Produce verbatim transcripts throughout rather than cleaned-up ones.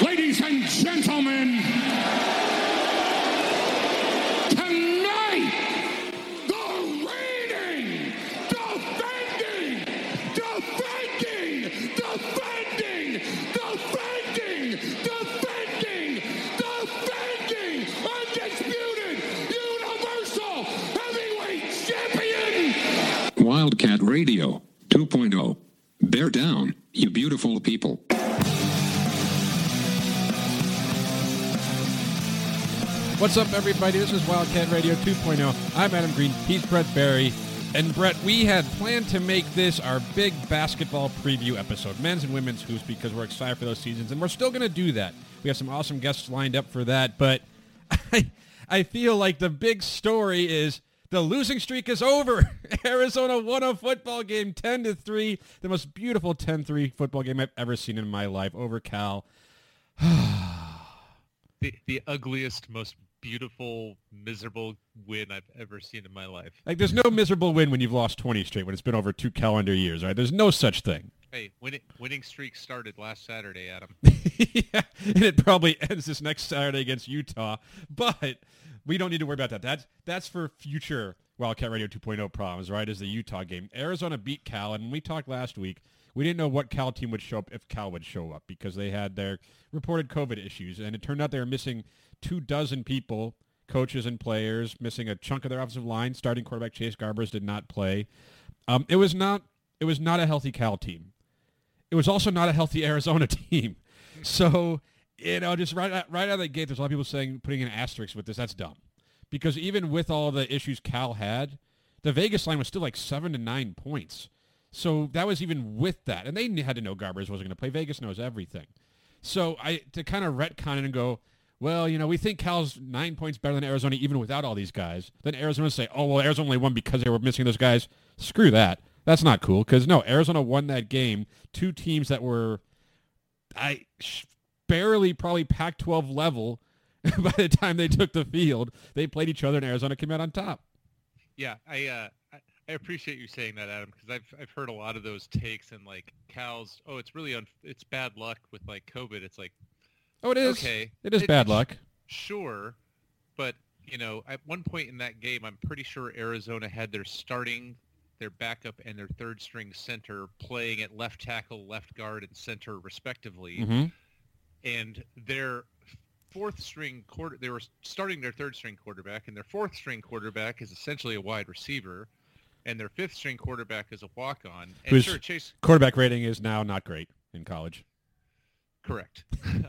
Ladies and gentlemen, tonight, the reigning, defending, defending, defending, defending, defending, defending, undisputed, universal heavyweight champion, Wildcat Radio two point oh. Bear down, you beautiful people. What's up, everybody? This is Wildcat Radio two point oh. I'm Adam Green. He's Brett Berry. And, Brett, we had planned to make this our big basketball preview episode, men's and women's hoops, because we're excited for those seasons, and we're still going to do that. We have some awesome guests lined up for that, but I, I feel like the big story is the losing streak is over. Arizona won a football game ten to three, the most beautiful ten three football game I've ever seen in my life over Cal. the, the ugliest, most beautiful, miserable win I've ever seen in my life. Like, there's no miserable win when you've lost twenty straight, when it's been over two calendar years, right? There's no such thing. Hey, winning, winning streak started last Saturday, Adam. Yeah, and it probably ends this next Saturday against Utah, but we don't need to worry about that. That's, that's for future Wildcat Radio two point oh problems, right, is the Utah game. Arizona beat Cal, and we talked last week. We didn't know what Cal team would show up if Cal would show up because they had their reported COVID issues, and it turned out they were missing two dozen people, coaches and players, missing a chunk of their offensive line. Starting quarterback Chase Garbers did not play. Um, it was not it was not a healthy Cal team. It was also not a healthy Arizona team. So, you know, just right, right out of the gate, there's a lot of people saying, putting an asterisk with this, that's dumb. Because even with all the issues Cal had, the Vegas line was still like seven to nine points. So that was even with that. And they had to know Garbers wasn't going to play. Vegas knows everything. So I to kind of retcon it and go, well, you know, we think Cal's nine points better than Arizona even without all these guys. Then Arizona would say, oh, well, Arizona only won because they were missing those guys. Screw that. That's not cool because, no, Arizona won that game. Two teams that were I barely probably Pac twelve level by the time they took the field. They played each other, and Arizona came out on top. Yeah, I uh, I appreciate you saying that, Adam, because I've I've heard a lot of those takes and, like, Cal's, oh, it's really un- it's bad luck with, like, COVID. It's like, oh, it is. Okay. It is it, bad luck. Sure. But, you know, at one point in that game, I'm pretty sure Arizona had their starting, their backup, and their third-string center playing at left tackle, left guard, and center, respectively. Mm-hmm. And their fourth-string quarter, they were starting their third-string quarterback, and their fourth-string quarterback is essentially a wide receiver, and their fifth-string quarterback is a walk-on. And whose sure, Chase, quarterback rating is now not great in college. Correct.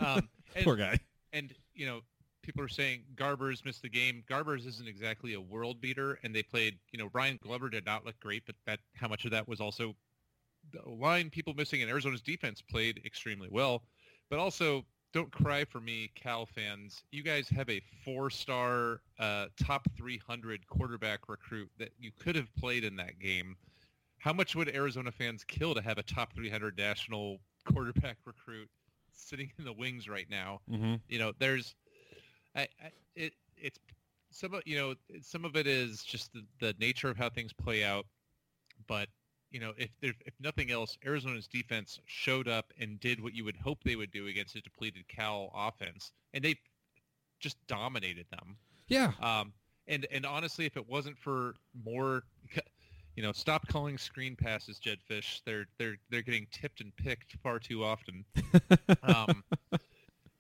Um, And, poor guy. And, you know, people are saying Garbers missed the game. Garbers isn't exactly a world beater, and they played, you know, Ryan Glover did not look great, but that how much of that was also the line people missing, and Arizona's defense played extremely well. But also, don't cry for me, Cal fans. You guys have a four-star uh, top three hundred quarterback recruit that you could have played in that game. How much would Arizona fans kill to have a top three hundred national quarterback recruit sitting in the wings right now? Mm-hmm. You know, there's, I, I, it, it's some of, you know, some of it is just the, the nature of how things play out. But, you know, if there, if nothing else, Arizona's defense showed up and did what you would hope they would do against a depleted Cal offense, and they just dominated them. Yeah. Um. And and honestly, if it wasn't for more, you know, stop calling screen passes, Jedd Fisch. They're they're they're getting tipped and picked far too often. um,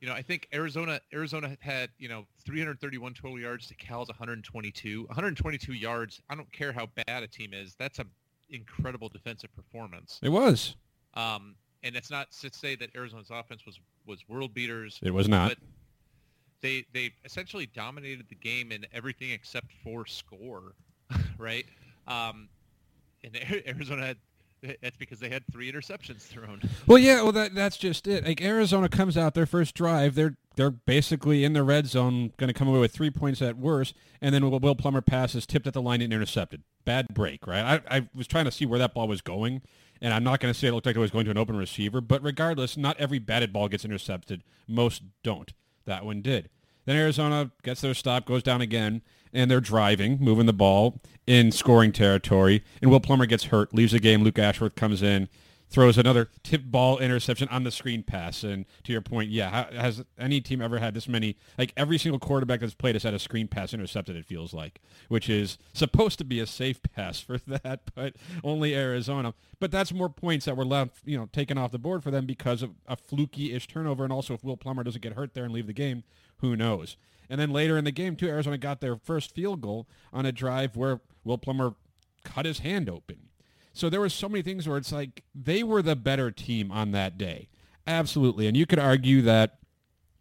you know, I think Arizona Arizona had, you know, three hundred thirty-one total yards to Cal's one hundred twenty-two. one hundred twenty-two yards. I don't care how bad a team is. That's an incredible defensive performance. It was. Um, and it's not to say that Arizona's offense was was world beaters. It was not. But they they essentially dominated the game in everything except for score, right? Um. And Arizona had That's because they had three interceptions thrown. Well, yeah, well that that's just it. Like Arizona comes out their first drive, they're they're basically in the red zone, going to come away with three points at worst, and then Will Plummer passes tipped at the line and intercepted. Bad break, right? I, I was trying to see where that ball was going, and I'm not going to say it looked like it was going to an open receiver, but regardless, not every batted ball gets intercepted. Most don't. That one did. Then Arizona gets their stop, goes down again, and they're driving, moving the ball in scoring territory, and Will Plummer gets hurt, leaves the game. Luke Ashworth comes in, throws another tip ball interception on the screen pass. And to your point, yeah, has any team ever had this many? Like every single quarterback that's played has had a screen pass intercepted, it feels like, which is supposed to be a safe pass for that, but only Arizona. But that's more points that were left, you know, taken off the board for them because of a fluky-ish turnover. And also if Will Plummer doesn't get hurt there and leave the game, who knows? And then later in the game, too, Arizona got their first field goal on a drive where Will Plummer cut his hand open. So there were so many things where it's like they were the better team on that day. Absolutely. And you could argue that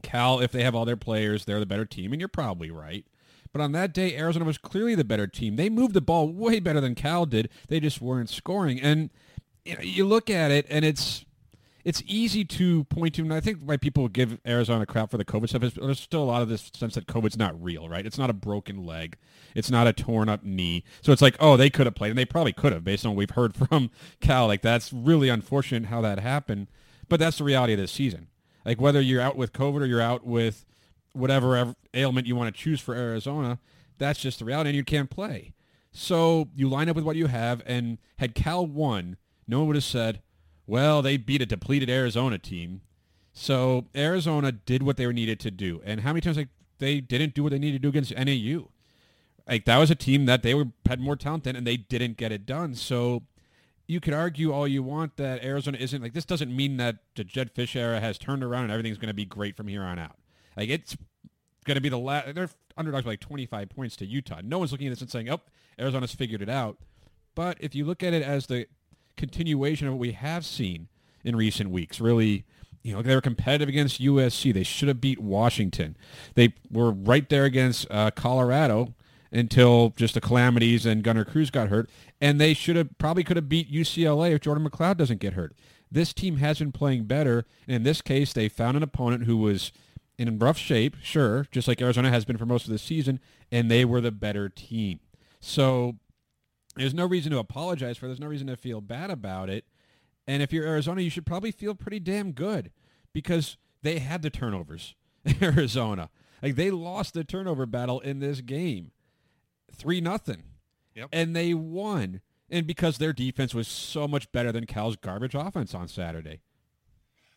Cal, if they have all their players, they're the better team, and you're probably right. But on that day, Arizona was clearly the better team. They moved the ball way better than Cal did. They just weren't scoring. And you know, you look at it, and it's... It's easy to point to, and I think why people give Arizona crap for the COVID stuff is there's still a lot of this sense that COVID's not real, right? It's not a broken leg. It's not a torn up knee. So it's like, oh, they could have played, and they probably could have based on what we've heard from Cal. Like, that's really unfortunate how that happened. But that's the reality of this season. Like, whether you're out with COVID or you're out with whatever ailment you want to choose for Arizona, that's just the reality, and you can't play. So you line up with what you have, and had Cal won, no one would have said, well, they beat a depleted Arizona team. So Arizona did what they were needed to do. And how many times like they didn't do what they needed to do against N A U? Like that was a team that they were had more talent than, and they didn't get it done. So you could argue all you want that Arizona isn't like this doesn't mean that the Jedd Fisch era has turned around and everything's going to be great from here on out. Like it's going to be the last. They're underdogs by like twenty-five points to Utah. No one's looking at this and saying, "Oh, Arizona's figured it out." But if you look at it as the continuation of what we have seen in recent weeks. Really, you know, they were competitive against U S C. They should have beat Washington. They were right there against uh, Colorado until just the calamities and Gunnar Cruz got hurt. And they should have probably could have beat U C L A if Jordan McLeod doesn't get hurt. This team has been playing better. And in this case, they found an opponent who was in rough shape, sure, just like Arizona has been for most of the season, and they were the better team. So there's no reason to apologize for it. There's no reason to feel bad about it. And if you're Arizona, you should probably feel pretty damn good because they had the turnovers, Arizona. Like, they lost the turnover battle in this game, three nothing. Yep. And they won, and because their defense was so much better than Cal's garbage offense on Saturday.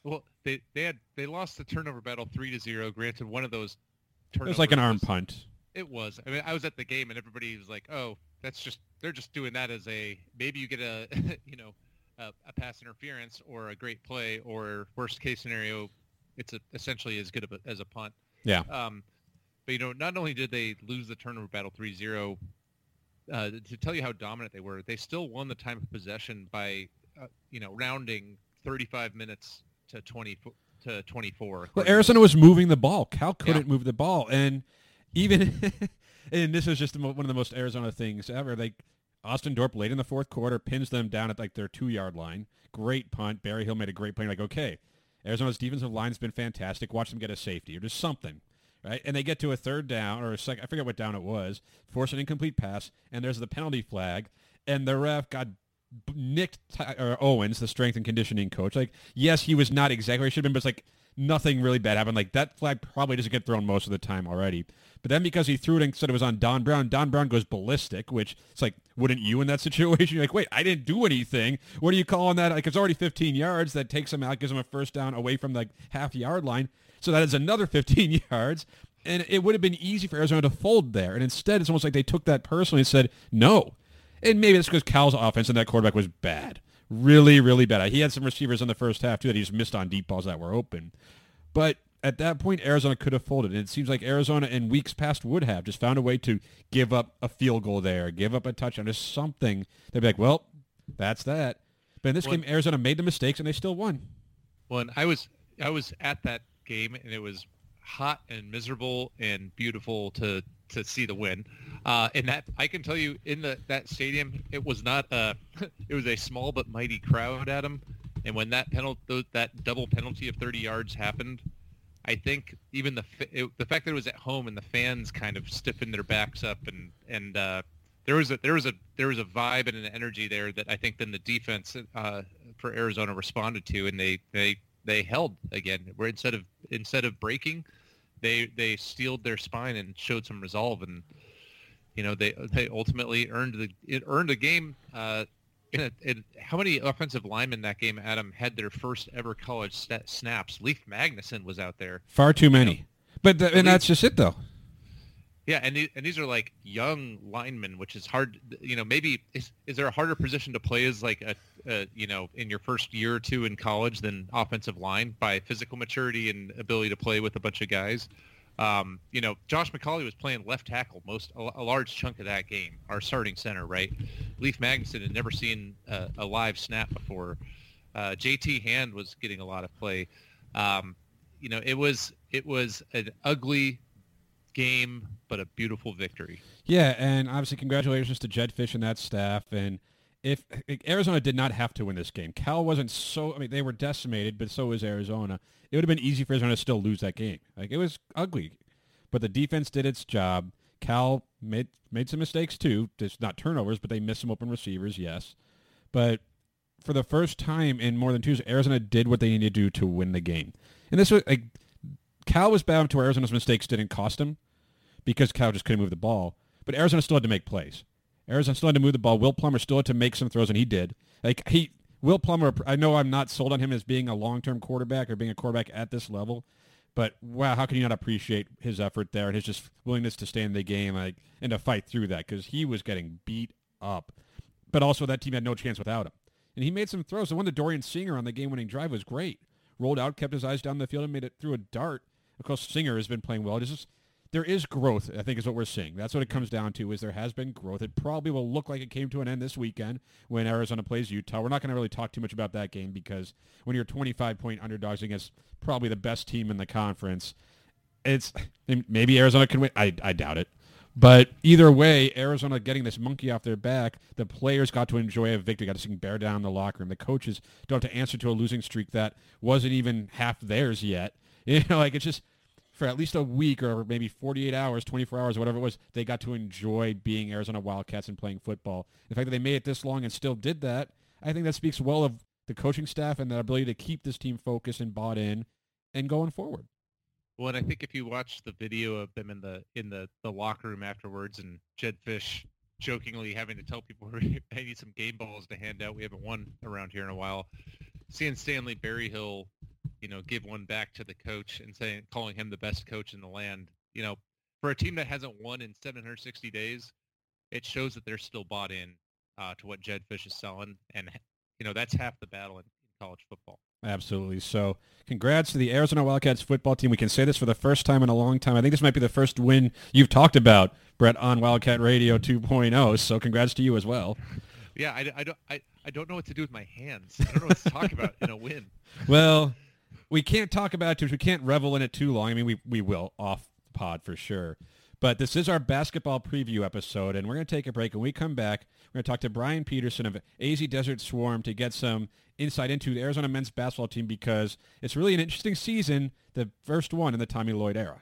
Well, they they had they lost the turnover battle three to zero. Granted, one of those turnovers. It was like an arm was, punt. It was. I mean, I was at the game, and everybody was like, oh, that's just they're just doing that as a maybe you get a you know a, a pass interference or a great play or worst case scenario it's a, essentially as good of a, as a punt. Yeah. Um, but you know not only did they lose the turnover battle three zero, uh, to tell you how dominant they were, they still won the time of possession by uh, you know rounding thirty-five minutes to twenty to twenty-four. Well, Arizona was moving the ball. Cal couldn't yeah. move the ball, and even. And this was just one of the most Arizona things ever. Like Austin Dorp late in the fourth quarter pins them down at like their two-yard line. Great punt. Barry Hill made a great play. Like, okay, Arizona's defensive line's been fantastic. Watch them get a safety or just something, right? And they get to a third down or a second. I forget what down it was. Force an incomplete pass, and there's the penalty flag, and the ref got nicked Ty- or Owens, the strength and conditioning coach. Like, yes, he was not exactly where he should have been, but it's like nothing really bad happened. Like, that flag probably doesn't get thrown most of the time already. But then because he threw it and said it was on Don Brown, Don Brown goes ballistic, which it's like, wouldn't you in that situation? You're like, wait, I didn't do anything. What are you calling that? Like, it's already fifteen yards. That takes him out, gives him a first down away from the half-yard line. So that is another fifteen yards. And it would have been easy for Arizona to fold there. And instead, it's almost like they took that personally and said, no. And maybe it's because Cal's offense and that quarterback was bad. Really, really bad. He had some receivers in the first half, too, that he just missed on deep balls that were open. But at that point, Arizona could have folded. And it seems like Arizona in weeks past would have just found a way to give up a field goal there, give up a touchdown, just something. They'd be like, well, that's that. But in this well, game, Arizona made the mistakes, and they still won. Well, and I was, I was at that game, and it was hot and miserable and beautiful to to see the win. Uh, and that I can tell you, in the, that stadium, it was not a, it was a small but mighty crowd, Adam. And when that penalty, that double penalty of thirty yards happened, I think even the it, the fact that it was at home and the fans kind of stiffened their backs up, and and uh, there was a there was a there was a vibe and an energy there that I think then the defense uh, for Arizona responded to, and they they, they held again. Where instead of instead of breaking, they they steeled their spine and showed some resolve, and you know they they ultimately earned the it earned a game. Uh, In a, in, how many offensive linemen that game, Adam, had their first ever college st- snaps? Leif Magnuson was out there. Far too many. You know, but the, and least, that's just it, though. Yeah, and the, and these are like young linemen, which is hard. You know, maybe is, is there a harder position to play as like a, a you know in your first year or two in college than offensive line by physical maturity and ability to play with a bunch of guys? Um, you know, Josh McCauley was playing left tackle most a, a large chunk of that game, our starting center, right? Leif Magnuson had never seen uh, a live snap before. Uh, J T Hand was getting a lot of play. Um, you know, it was it was an ugly game, but a beautiful victory. Yeah, and obviously congratulations to Jedd Fisch and that staff. And if, if Arizona did not have to win this game, Cal wasn't so. I mean, they were decimated, but so was Arizona. It would have been easy for Arizona to still lose that game. Like, it was ugly, but the defense did its job. Cal made made some mistakes too, just not turnovers, but they missed some open receivers, yes. But for the first time in more than two years, Arizona did what they needed to do to win the game. And this was like, Cal was bound to where Arizona's mistakes didn't cost him because Cal just couldn't move the ball, but Arizona still had to make plays. Arizona still had to move the ball. Will Plummer still had to make some throws, and he did. Like he. Will Plummer, I know I'm not sold on him as being a long-term quarterback or being a quarterback at this level, but wow, how can you not appreciate his effort there and his just willingness to stay in the game like, and to fight through that, because he was getting beat up. But also that team had no chance without him. And he made some throws. The one to Dorian Singer on the game-winning drive was great. Rolled out, kept his eyes down the field, and made it through a dart. Of course, Singer has been playing well. It is just, there is growth, I think, is what we're seeing. That's what it comes down to, is there has been growth. It probably will look like it came to an end this weekend when Arizona plays Utah. We're not going to really talk too much about that game because when you're twenty-five point underdogs against probably the best team in the conference, it's maybe Arizona can win. I, I doubt it. But either way, Arizona getting this monkey off their back, the players got to enjoy a victory, got to sing bear down in the locker room. The coaches don't have to answer to a losing streak that wasn't even half theirs yet. You know, like it's just... for at least a week or maybe forty-eight hours, twenty-four hours, whatever it was, they got to enjoy being Arizona Wildcats and playing football. The fact that they made it this long and still did that, I think that speaks well of the coaching staff and their ability to keep this team focused and bought in and going forward. Well, and I think if you watch the video of them in the in the, the locker room afterwards and Jedd Fisch jokingly having to tell people, I need some game balls to hand out. We haven't won around here in a while. Seeing Stanley Berryhill, you know, give one back to the coach and saying, calling him the best coach in the land. You know, for a team that hasn't won in seven hundred sixty days, it shows that they're still bought in uh, to what Jedd Fisch is selling. And, you know, that's half the battle in college football. Absolutely. So congrats to the Arizona Wildcats football team. We can say this for the first time in a long time. I think this might be the first win you've talked about, Brett, on Wildcat Radio two point oh. So congrats to you as well. Yeah, I, I, don't, I, I don't know what to do with my hands. I don't know what to talk about in a win. Well... we can't talk about it too much. We can't revel in it too long. I mean, we, we will off pod for sure. But this is our basketball preview episode, and we're going to take a break. When we come back, we're going to talk to Brian Peterson of A Z Desert Swarm to get some insight into the Arizona men's basketball team because it's really an interesting season, the first one in the Tommy Lloyd era.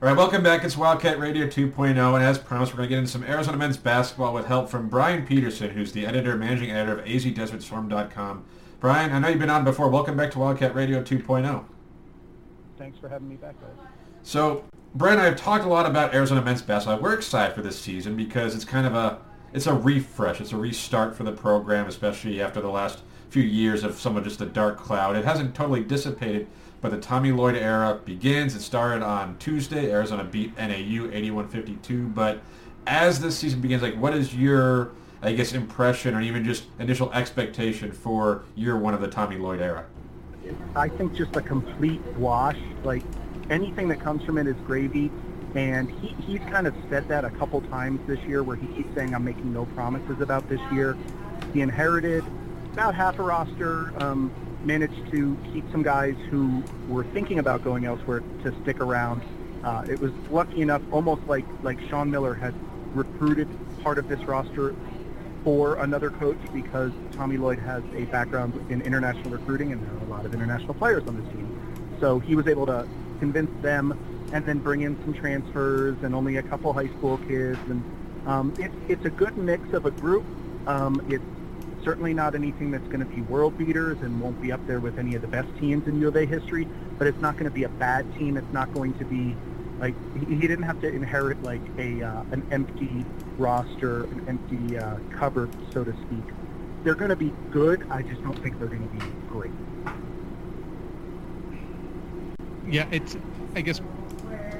All right, welcome back. It's Wildcat Radio two point oh, and as promised, we're going to get into some Arizona men's basketball with help from Brian Peterson, who's the editor, managing editor of A Z Desert Swarm dot com. Brian, I know you've been on before. Welcome back to Wildcat Radio two point oh. Thanks for having me back, guys. So, Brian, I've talked a lot about Arizona men's basketball. We're excited for this season because it's kind of a it's a refresh. It's a restart for the program, especially after the last few years of somewhat just a dark cloud. It hasn't totally dissipated, but the Tommy Lloyd era begins. It started on Tuesday. Arizona beat N A U eighty-one fifty-two. But as this season begins, like, what is your, I guess, impression or even just initial expectation for year one of the Tommy Lloyd era? I think just a complete wash. Like, anything that comes from it is gravy. And he, he's kind of said that a couple times this year, where he keeps saying, I'm making no promises about this year. He inherited about half a roster, um, managed to keep some guys who were thinking about going elsewhere to stick around. Uh, it was lucky enough, almost like, like Sean Miller had recruited part of this roster for another coach, because Tommy Lloyd has a background in international recruiting, and there are a lot of international players on this team. So he was able to convince them, and then bring in some transfers and only a couple high school kids. And um, it, it's a good mix of a group. Um, it's certainly not anything that's going to be world beaters and won't be up there with any of the best teams in U of A history, but it's not going to be a bad team. It's not going to be like, he, he didn't have to inherit like a uh, an empty roster, an empty uh, cupboard, so to speak. They're going to be good. I just don't think they're going to be great. Yeah, it's, I guess,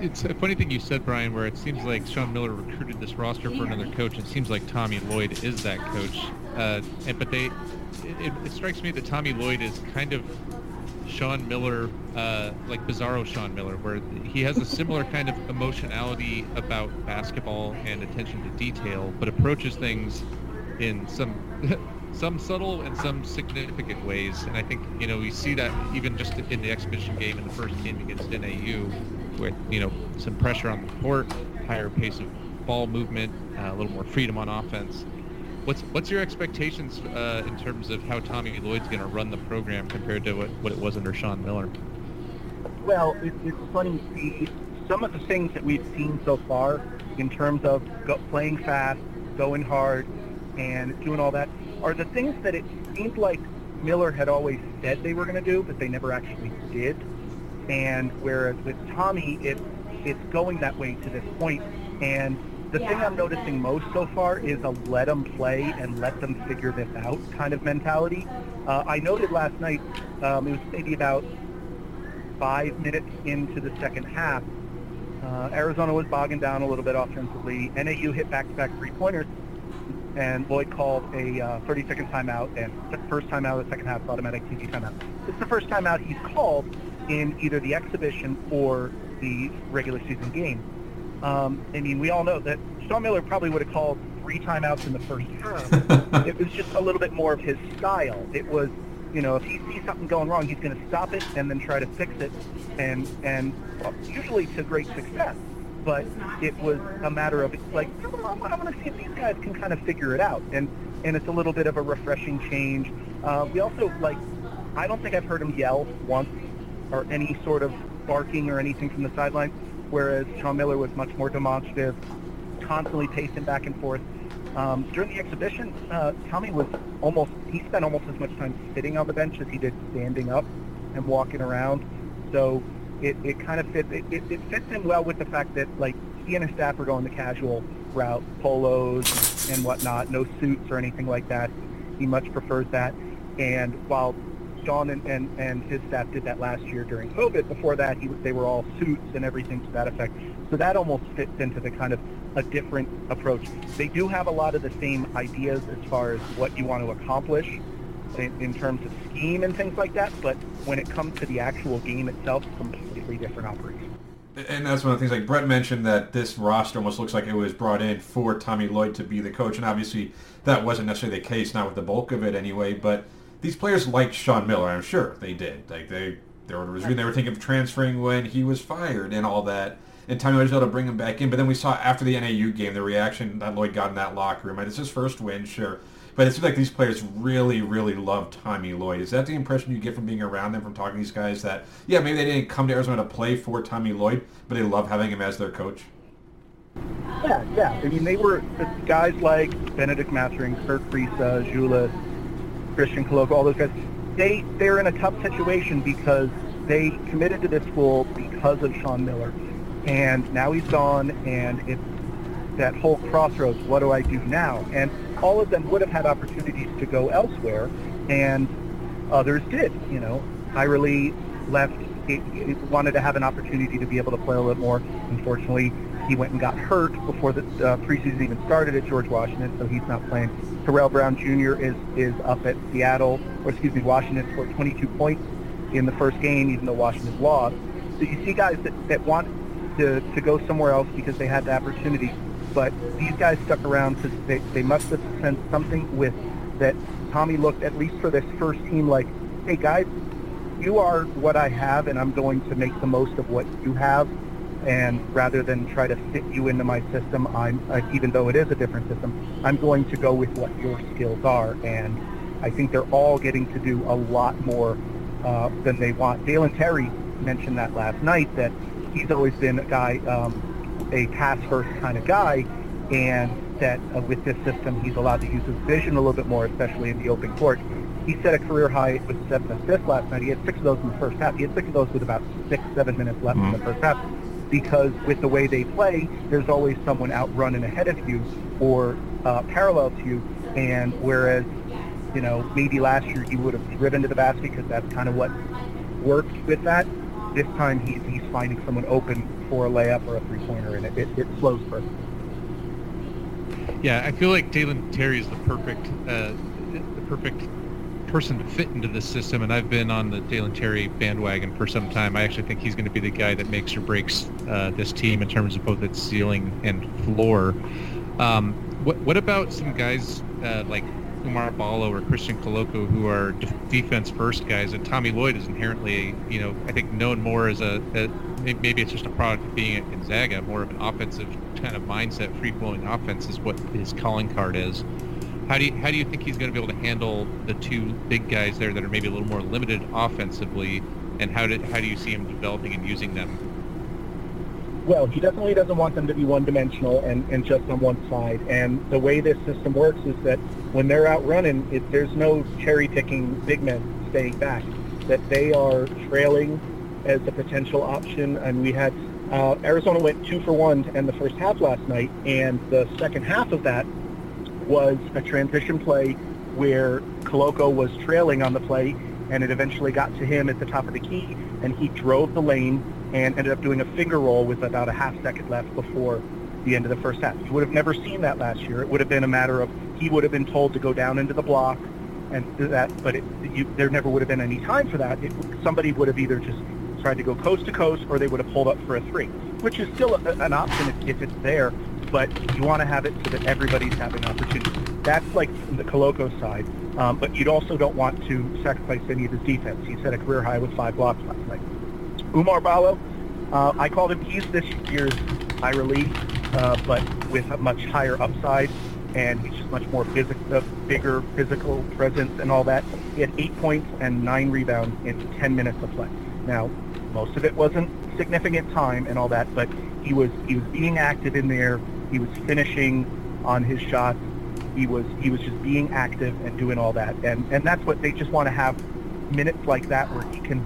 it's a funny thing you said, Brian, where it seems like Sean Miller recruited this roster for another coach. It seems like Tommy Lloyd is that coach. Uh, and, but they, it, it strikes me that Tommy Lloyd is kind of Sean Miller, uh, like Bizarro Sean Miller, where he has a similar kind of emotionality about basketball and attention to detail, but approaches things in some... some subtle and some significant ways. And I think, you know, we see that even just in the exhibition game in the first game against N A U with, you know, some pressure on the court, higher pace of ball movement, uh, a little more freedom on offense. What's what's your expectations uh, in terms of how Tommy Lloyd's going to run the program compared to what, what it was under Sean Miller? Well, it, it's funny. It, some of the things that we've seen so far in terms of go, playing fast, going hard, and doing all that, are the things that it seemed like Miller had always said they were going to do, but they never actually did. And whereas with Tommy, it, it's going that way to this point. And the yeah, thing I'm noticing most so far is a let them play and let them figure this out kind of mentality. Uh, I noted last night, um, it was maybe about five minutes into the second half, uh, Arizona was bogging down a little bit offensively. N A U hit back-to-back three-pointers. And Lloyd called a uh, thirty-second timeout, and the first timeout of the second half, automatic T G timeout. It's the first timeout he's called in either the exhibition or the regular season game. Um, I mean, we all know that Sean Miller probably would have called three timeouts in the first half. It was just a little bit more of his style. It was, you know, if he sees something going wrong, he's going to stop it and then try to fix it, and and well, usually to great success. But it was a matter of, like, oh, I want to see if these guys can kind of figure it out. And and it's a little bit of a refreshing change. Uh, we also, like, I don't think I've heard him yell once or any sort of barking or anything from the sidelines, whereas Sean Miller was much more demonstrative, constantly pacing back and forth. Um, during the exhibition, uh, Tommy was almost, he spent almost as much time sitting on the bench as he did standing up and walking around. So... It, it kind of fits it, it, it fits in well with the fact that, like, he and his staff are going the casual route, polos and whatnot, no suits or anything like that. He much prefers that. And while John and, and, and his staff did that last year during COVID, before that he, they were all suits and everything to that effect. So that almost fits into the kind of a different approach. They do have a lot of the same ideas as far as what you want to accomplish in, in terms of scheme and things like that, but when it comes to the actual game itself, completely different operation. And that's one of the things, like Brett mentioned, that this roster almost looks like it was brought in for Tommy Lloyd to be the coach, and obviously that wasn't necessarily the case, not with the bulk of it anyway, but these players liked Sean Miller, I'm sure they did. Like they, they were they were thinking of transferring when he was fired and all that, and Tommy Lloyd was able to bring him back in, but then we saw after the N A U game, the reaction that Lloyd got in that locker room, right? It's his first win, sure. But it seems like these players really, really love Tommy Lloyd. Is that the impression you get from being around them, from talking to these guys, that, yeah, maybe they didn't come to Arizona to play for Tommy Lloyd, but they love having him as their coach? Yeah, yeah. I mean, they were guys like Benedict Mastering, Cate Reese, uh, Jules Christian Koloko, all those guys. They, they're in a tough situation because they committed to this school because of Sean Miller. And now he's gone, and it's that whole crossroads, what do I do now? And all of them would have had opportunities to go elsewhere, and others did. You know, Hirely left, he, he wanted to have an opportunity to be able to play a little more. Unfortunately, he went and got hurt before the uh, preseason even started at George Washington, so he's not playing. Terrell Brown Junior is, is up at Seattle, or excuse me, Washington, scored twenty-two points in the first game, even though Washington lost. So you see guys that, that want to, to go somewhere else because they had the opportunity, but these guys stuck around because they, they must have sensed something with that. Tommy looked, at least for this first team, like, hey, guys, you are what I have, and I'm going to make the most of what you have. And rather than try to fit you into my system, I'm uh, even though it is a different system, I'm going to go with what your skills are. And I think they're all getting to do a lot more uh, than they want. Dalen Terry mentioned that last night, that he's always been a guy, um, a pass-first kind of guy, and that uh, with this system, he's allowed to use his vision a little bit more, especially in the open court. He set a career high with seven assists last night. He had six of those in the first half. He had six of those with about six, seven minutes left mm-hmm. in the first half. Because with the way they play, there's always someone out running ahead of you or uh, parallel to you. And whereas, you know, maybe last year you would have driven to the basket because that's kind of what worked with that. This time he's, he's finding someone open for a layup or a three-pointer, and it, it, it flows perfect. Yeah, I feel like Dalen Terry is the perfect, uh, the perfect person to fit into this system, and I've been on the Dalen Terry bandwagon for some time. I actually think he's going to be the guy that makes or breaks uh, this team in terms of both its ceiling and floor. Um, what what about some guys uh, like Oumar Ballo or Christian Koloko, who are defense first guys? And Tommy Lloyd is inherently, you know, I think known more as a, a maybe it's just a product of being at Gonzaga, more of an offensive kind of mindset. Free flowing offense is what his calling card is. How do you, how do you think he's going to be able to handle the two big guys there that are maybe a little more limited offensively, and how do, how do you see him developing and using them? Well, he definitely doesn't want them to be one-dimensional and, and just on one side. And the way this system works is that when they're out running, it, there's no cherry-picking big men staying back, that they are trailing as a potential option. And we had uh, Arizona went two for one to end the first half last night, and the second half of that was a transition play where Koloko was trailing on the play, and it eventually got to him at the top of the key, and he drove the lane and ended up doing a finger roll with about a half second left before the end of the first half. You would have never seen that last year. It would have been a matter of he would have been told to go down into the block and do that, but it, you, there never would have been any time for that. It, somebody would have either just tried to go coast to coast, or they would have pulled up for a three, which is still a, an option if, if it's there. But you want to have it so that everybody's having opportunity. That's like the Koloko side, um, but you also don't want to sacrifice any of his defense. He set a career high with five blocks last night. Oumar Ballo, uh, I called him, he's this year's Ira Lee, uh, but with a much higher upside, and he's just much more physical, bigger physical presence and all that. He had eight points and nine rebounds in ten minutes of play. Now, most of it wasn't significant time and all that, but he was he was being active in there. He was finishing on his shots. He was he was just being active and doing all that. And and that's what they just want to have, minutes like that where he can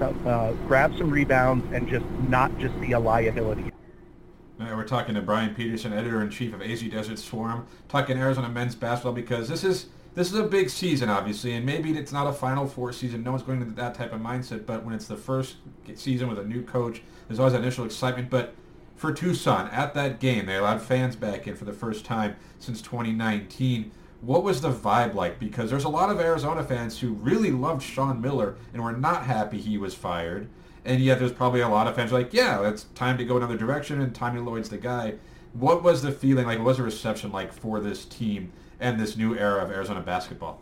uh, grab some rebounds and just not just be a liability. And we're talking to Brian Peterson, editor-in-chief of A Z Desert Swarm, talking Arizona men's basketball, because this is this is a big season, obviously, and maybe it's not a Final Four season. No one's going into that type of mindset, but when it's the first season with a new coach, there's always that initial excitement. But for Tucson, at that game, they allowed fans back in for the first time since twenty nineteen. What was the vibe like? Because there's a lot of Arizona fans who really loved Sean Miller and were not happy he was fired. And yet there's probably a lot of fans who are like, yeah, it's time to go another direction, and Tommy Lloyd's the guy. What was the feeling like? What was the reception like for this team and this new era of Arizona basketball?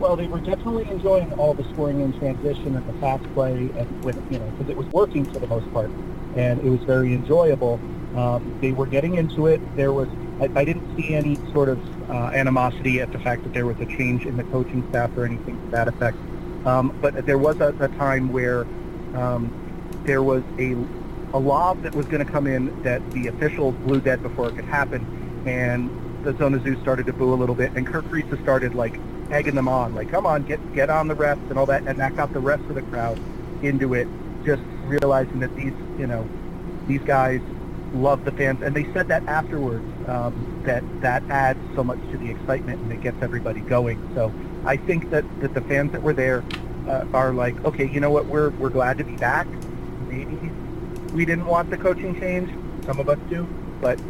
Well, they were definitely enjoying all the scoring in transition and the fast play, and with, you know, because it was working for the most part, and it was very enjoyable. Um, they were getting into it. There was, I, I didn't see any sort of uh, animosity at the fact that there was a change in the coaching staff or anything to that effect. Um, but there was a, a time where um, there was a a lob that was going to come in that the officials blew dead before it could happen, and the Zona Zoo started to boo a little bit, and Cate Reese started like egging them on, like, come on, get get on the refs and all that, and that got the rest of the crowd into it, just realizing that these, you know, these guys love the fans. And they said that afterwards, um, that that adds so much to the excitement and it gets everybody going. So I think that, that the fans that were there uh, are like, okay, you know what, we're we're glad to be back. Maybe we didn't want the coaching change. Some of us do. But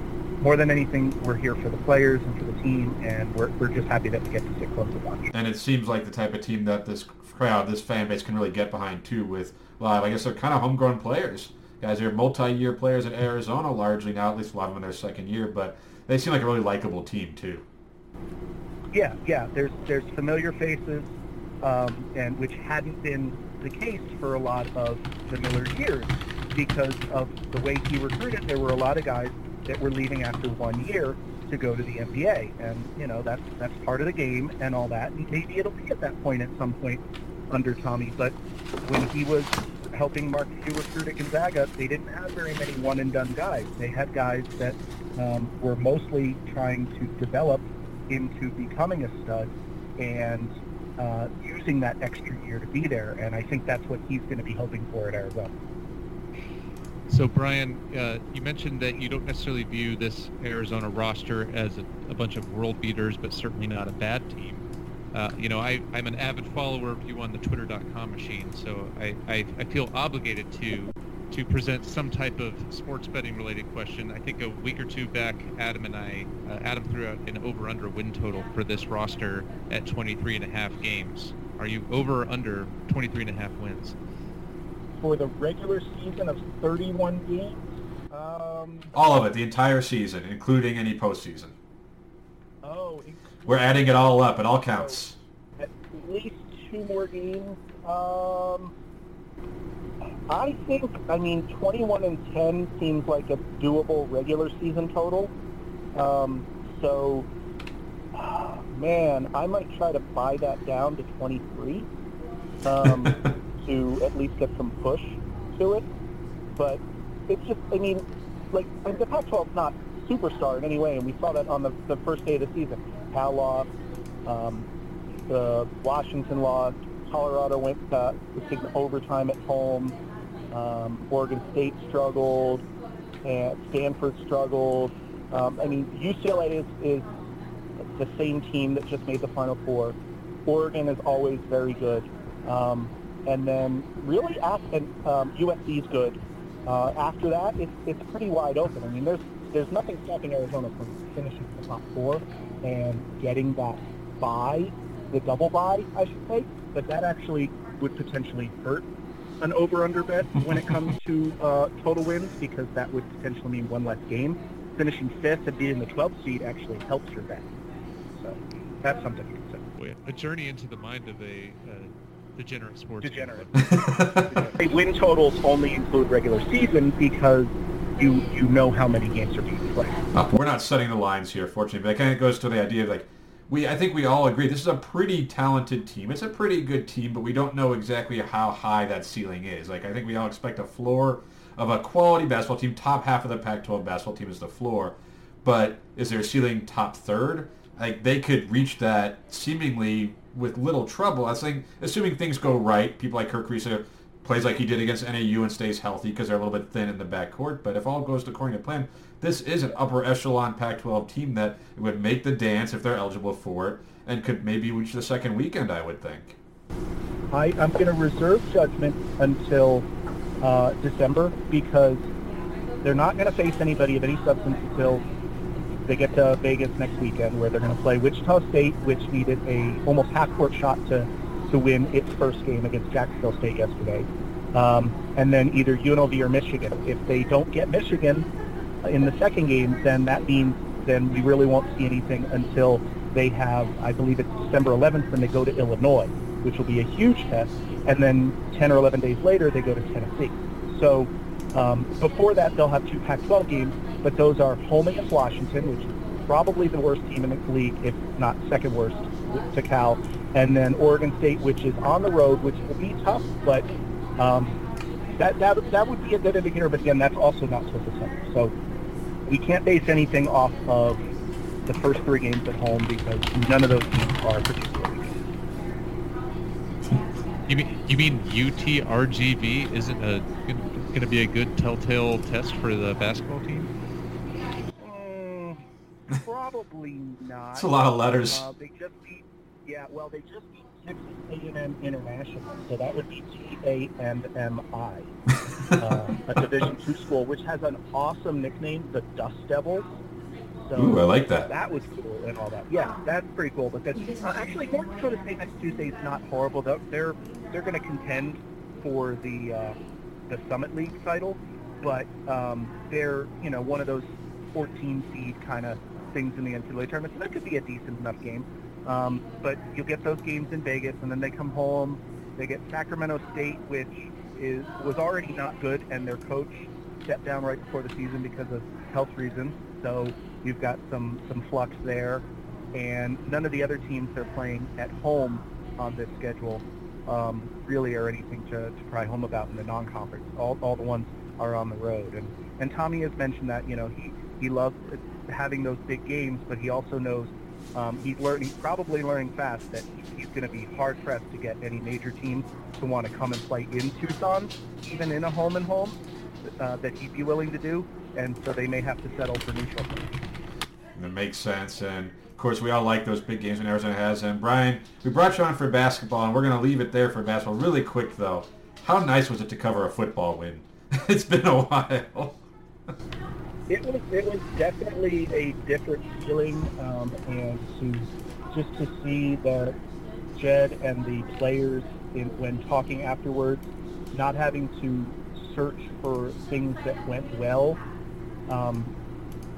more than anything, we're here for the players and for the team, and we're we're just happy that we get to sit close to watch. And it seems like the type of team that this crowd, this fan base can really get behind, too, with a lot of, I guess, they're kind of homegrown players. Guys are multi-year players in Arizona largely now, at least a lot of them in their second year, but they seem like a really likable team, too. Yeah, yeah, there's there's familiar faces, um, and which hadn't been the case for a lot of the Miller years because of the way he recruited. There were a lot of guys that were leaving after one year to go to the N B A, and you know that's that's part of the game and all that. And maybe it'll be at that point at some point under Tommy. But when he was helping Mark Few recruit at Gonzaga, they didn't have very many one-and-done guys. They had guys that um, were mostly trying to develop into becoming a stud and uh, using that extra year to be there. And I think that's what he's going to be hoping for at Arizona. So, Brian, uh, you mentioned that you don't necessarily view this Arizona roster as a, a bunch of world beaters, but certainly not a bad team. Uh, you know, I, I'm an avid follower of you on the twitter dot com machine, so I, I, I feel obligated to to present some type of sports betting-related question. I think a week or two back, Adam and I, uh, Adam threw out an over-under win total for this roster at twenty-three and a half games. Are you over or under twenty-three and a half wins? For the regular season of thirty-one games? Um, all of it, the entire season, including any postseason. Oh. We're adding it all up. It all counts. So at least two more games. Um, I think, I mean, twenty-one and ten seems like a doable regular season total. Um, so, man, I might try to buy that down to twenty-three. Um to at least get some push to it. But it's just, I mean, like, the Pac twelve is not superstar in any way, and we saw that on the, the first day of the season. Cal lost, um, the Washington lost, Colorado went to, was taking overtime at home, um, Oregon State struggled, and Stanford struggled. Um, I mean, U C L A is, is the same team that just made the Final Four. Oregon is always very good. Um, And then really, after, um, U S C's good. Uh, after that, it's it's pretty wide open. I mean, there's there's nothing stopping Arizona from finishing the top four and getting that bye, the double bye, I should say. But that actually would potentially hurt an over/under bet when it comes to uh, total wins, because that would potentially mean one less game. Finishing fifth and being the twelfth seed actually helps your bet. So that's something to consider. A journey into the mind of a. Uh... Degenerate sports. Degenerate. Degenerate. Win totals only include regular season because you you know how many games are being played. Uh, we're not setting the lines here, fortunately, but it kind of goes to the idea of like, we. I think we all agree this is a pretty talented team. It's a pretty good team, but we don't know exactly how high that ceiling is. Like, I think we all expect a floor of a quality basketball team. Top half of the Pac twelve basketball team is the floor, but is their ceiling top third? Like, they could reach that seemingly with little trouble. I think, assuming things go right, people like Cate Reese plays like he did against N A U and stays healthy because they're a little bit thin in the backcourt. But if all goes according to plan, this is an upper echelon Pac twelve team that would make the dance if they're eligible for it and could maybe reach the second weekend, I would think. I, I'm going to reserve judgment until uh, December because they're not going to face anybody of any substance until they get to Vegas next weekend, where they're going to play Wichita State, which needed a almost half-court shot to, to win its first game against Jacksonville State yesterday. Um, and then either U N L V or Michigan. If they don't get Michigan in the second game, then that means then we really won't see anything until they have, I believe it's December eleventh, when they go to Illinois, which will be a huge test. And then ten or eleven days later, they go to Tennessee. So um, before that, they'll have two Pac twelve games, but those are home against Washington, which is probably the worst team in the league, if not second worst to Cal, and then Oregon State, which is on the road, which will be tough, but um, that, that that would be a good indicator, but again, that's also not supposed to happen. So we can't base anything off of the first three games at home because none of those teams are particularly good. You mean, you mean U T R G V isn't going to be a good telltale test for the basketball team? Probably not. It's a lot of letters. Uh, they just beat, yeah, well, they just beat Texas A and M International, so that would be T A M M I, uh, a Division two school, which has an awesome nickname, the Dust Devils. So Ooh, I like that. That was cool and all that. Yeah, that's pretty cool. But that's, uh, actually, North Dakota State next Tuesday is not horrible. They're they're, they're going to contend for the uh, the Summit League title, but um, they're, you know, one of those fourteen seed kind of things in the N C double A tournament, so that could be a decent enough game. Um, but you'll get those games in Vegas, and then they come home. They get Sacramento State, which is was already not good, and their coach stepped down right before the season because of health reasons. So you've got some, some flux there, and none of the other teams they're playing at home on this schedule um, really are anything to, to cry home about in the non-conference. All all the ones are on the road, and and Tommy has mentioned that, you know, he he loves having those big games, but he also knows. Um, he's learning, he's probably learning fast that he's going to be hard-pressed to get any major team to want to come and play in Tucson, even in a home-and-home, uh, that he'd be willing to do, and so they may have to settle for neutral games. That makes sense, and of course we all like those big games when Arizona has them. Brian, we brought you on for basketball, and we're going to leave it there for basketball. Really quick, though, how nice was it to cover a football win? It's been a while. It was it was definitely a different feeling, um, and to just to see the Jedd and the players in, when talking afterwards, not having to search for things that went well um,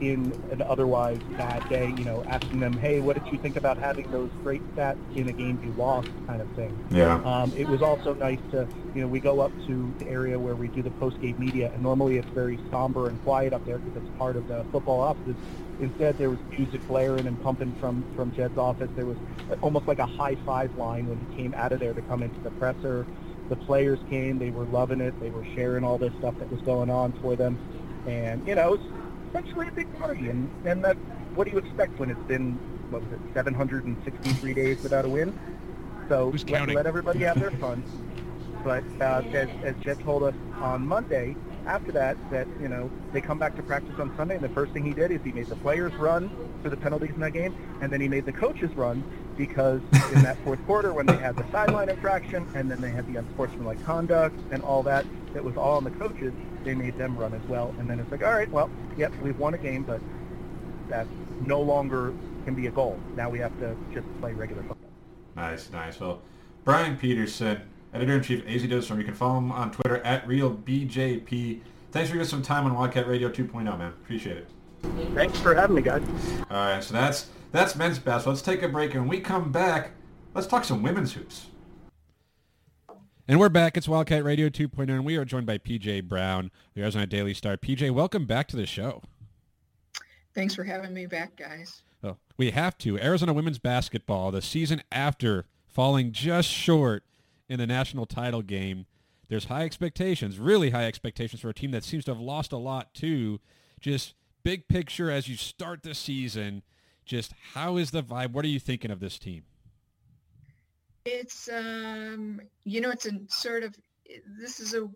in an otherwise bad day. You know, asking them, "Hey, what did you think about having those great stats in a game you lost?" kind of thing. Yeah. Um, it was also nice to, you know, we go up to the area where we do the post-game media, and normally it's very somber and quiet up there because it's part of the football offices. Instead, there was music blaring and pumping from, from Jedd's office. There was almost like a high-five line when he came out of there to come into the presser. The players came. They were loving it. They were sharing all this stuff that was going on for them. And, you know, it was essentially a big party. And, and that's what do you expect when it's been, what was it, seven hundred sixty-three days without a win? So let, let everybody have their fun. But uh, as, as Jedd told us on Monday, after that, that, you know, they come back to practice on Sunday, and the first thing he did is he made the players run for the penalties in that game, and then he made the coaches run because in that fourth quarter when they had the sideline infraction and then they had the unsportsmanlike conduct and all that, that was all on the coaches, they made them run as well. And then it's like, all right, well, yep, we've won a game, but that no longer can be a goal. Now we have to just play regular football. Nice, nice. Well, Brian Peterson, editor-in-chief of A Z Desert Swarm. You can follow him on Twitter at Real B J P. Thanks for giving us some time on Wildcat Radio two point oh, man. Appreciate it. Thanks for having me, guys. All right, so that's that's men's basketball. Let's take a break, and when we come back, let's talk some women's hoops. And we're back. It's Wildcat Radio two point oh, and we are joined by P J Brown, the Arizona Daily Star. P J, welcome back to the show. Thanks for having me back, guys. Oh, we have to. Arizona women's basketball, the season after falling just short in the national title game, there's high expectations, really high expectations for a team that seems to have lost a lot too. Just big picture as you start the season, just how is the vibe? What are you thinking of this team? It's, um, you know, it's a sort of, this is a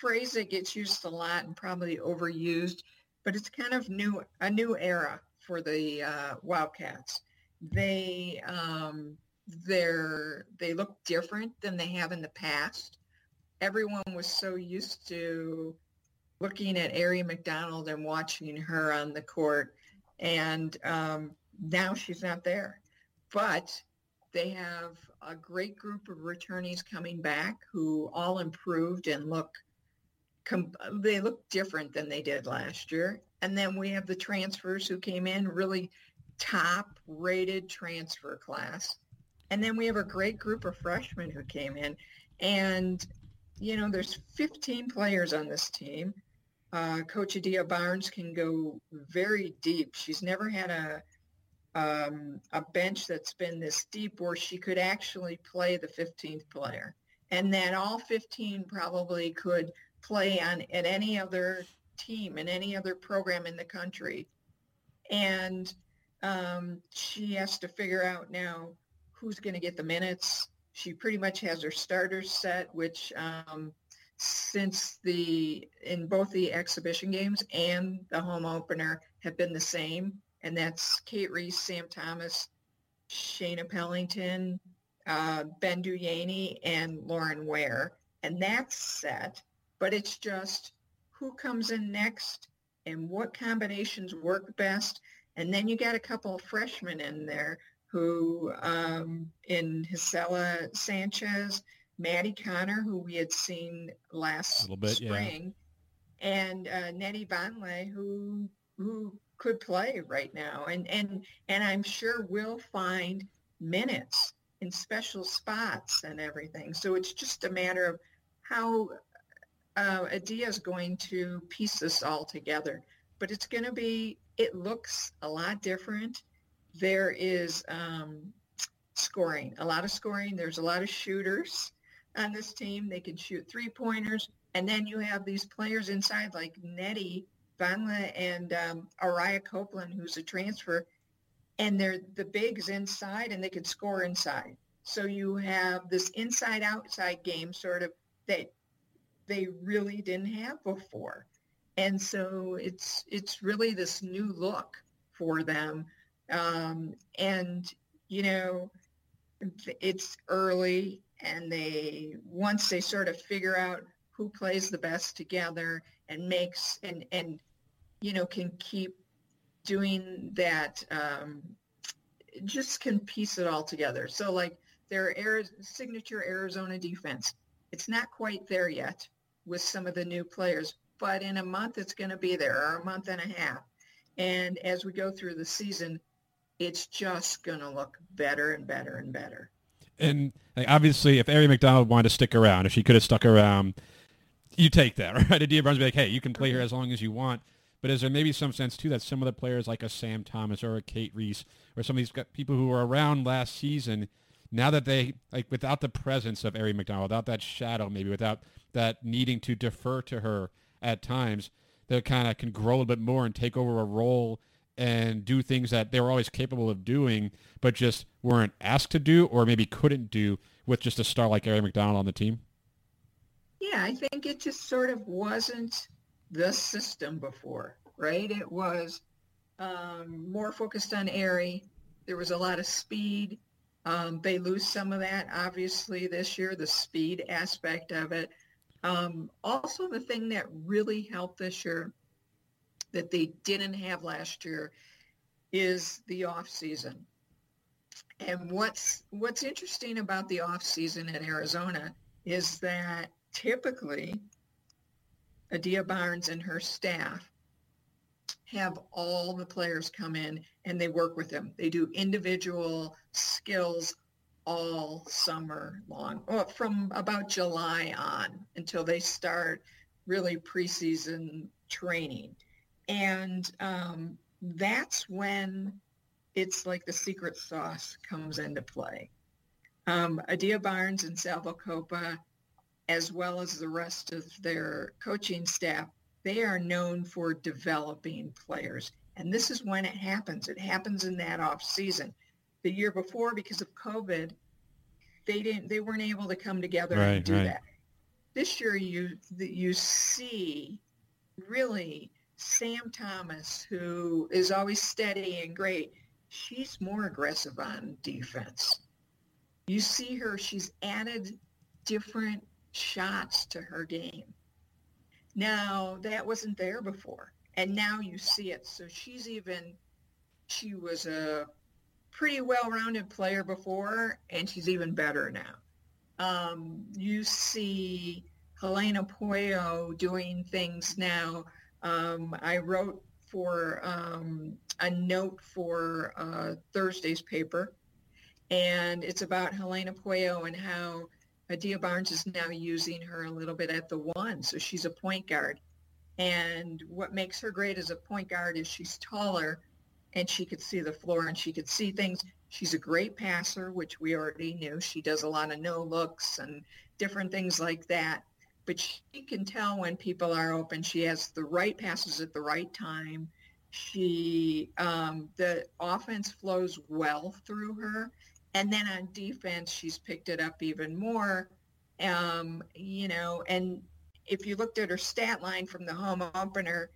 phrase that gets used a lot and probably overused, but it's kind of new, a new era for the uh, Wildcats. They, um, They're, they look different than they have in the past. Everyone was so used to looking at Aari McDonald and watching her on the court, and um, now she's not there. But they have a great group of returnees coming back who all improved and look, com- they look different than they did last year. And then we have the transfers who came in, really top-rated transfer class. And then we have a great group of freshmen who came in. And, you know, there's fifteen players on this team. Uh, Coach Adia Barnes can go very deep. She's never had a um, a bench that's been this deep where she could actually play the fifteenth player. And that all fifteen probably could play on at any other team, in any other program in the country. And um, she has to figure out now who's going to get the minutes. She pretty much has her starters set, which um, since the, in both the exhibition games and the home opener have been the same. and that's Cate Reese, Sam Thomas, Shayna Pellington, uh, Ben Duyaney, and Lauren Ware. And that's set, but it's just who comes in next and what combinations work best. And then you got a couple of freshmen in there who, um, in Hisela Sanchez, Maddie Connor, who we had seen last a little bit, spring, yeah. and uh, Nettie Bonley, who who could play right now. And, and, and I'm sure we'll find minutes in special spots and everything. So it's just a matter of how uh, Adia is going to piece this all together. But it's going to be, it looks a lot different. There is um, scoring, a lot of scoring. There's a lot of shooters on this team. They can shoot three-pointers. And then you have these players inside like Nettie Bonley and um, Ariyah Copeland, who's a transfer, and they're the bigs inside, and they could score inside. So you have this inside-outside game sort of that they really didn't have before. And so it's it's really this new look for them. Um, and, you know, it's early, and they once they sort of figure out who plays the best together and makes and, and you know, can keep doing that, um, just can piece it all together. So, like, their Arizona, signature Arizona defense, it's not quite there yet with some of the new players, but in a month it's going to be there, or a month and a half. And as we go through the season, it's just going to look better and better and better. And obviously, if Aari McDonald wanted to stick around, if she could have stuck around, you take that, right? Adia Barnes would be like, hey, you can play here as long as you want. But is there maybe some sense, too, that some of the players like a Sam Thomas or a Cate Reese or some of these people who were around last season, now that they, like, without the presence of Aari McDonald, without that shadow, maybe without that needing to defer to her at times, they kind of can grow a little bit more and take over a role and do things that they were always capable of doing but just weren't asked to do or maybe couldn't do with just a star like Aari McDonald on the team? Yeah, I think it just sort of wasn't the system before, right? It was um, more focused on Aari. There was a lot of speed. Um, they lose some of that, obviously, this year, the speed aspect of it. Um, also, the thing that really helped this year that they didn't have last year is the off season. And what's what's interesting about the off season at Arizona is that typically Adia Barnes and her staff have all the players come in and they work with them. They do individual skills all summer long, or from about July on until they start really preseason training. And um, that's when it's like the secret sauce comes into play. Um, Adia Barnes and Salvo Copa, as well as the rest of their coaching staff, they are known for developing players. And this is when it happens. It happens in that off season. The year before, because of COVID, they didn't. They weren't able to come together right, and do right. that. This year, you you see really Sam Thomas, who is always steady and great. She's more aggressive on defense. You see her. She's added different shots to her game. Now that wasn't there before, and now you see it. So she's even. She was a. pretty well-rounded player before, and she's even better now. Um, you see Helena Pueyo doing things now. Um, I wrote for um, a note for uh, Thursday's paper, and it's about Helena Pueyo and how Adia Barnes is now using her a little bit at the one, so she's a point guard. And what makes her great as a point guard is she's taller, and she could see the floor, and she could see things. She's a great passer, which we already knew. She does a lot of no looks and different things like that. But she can tell when people are open. She has the right passes at the right time. She um, the offense flows well through her. And then on defense, she's picked it up even more. Um, you know, and if you looked at her stat line from the home opener,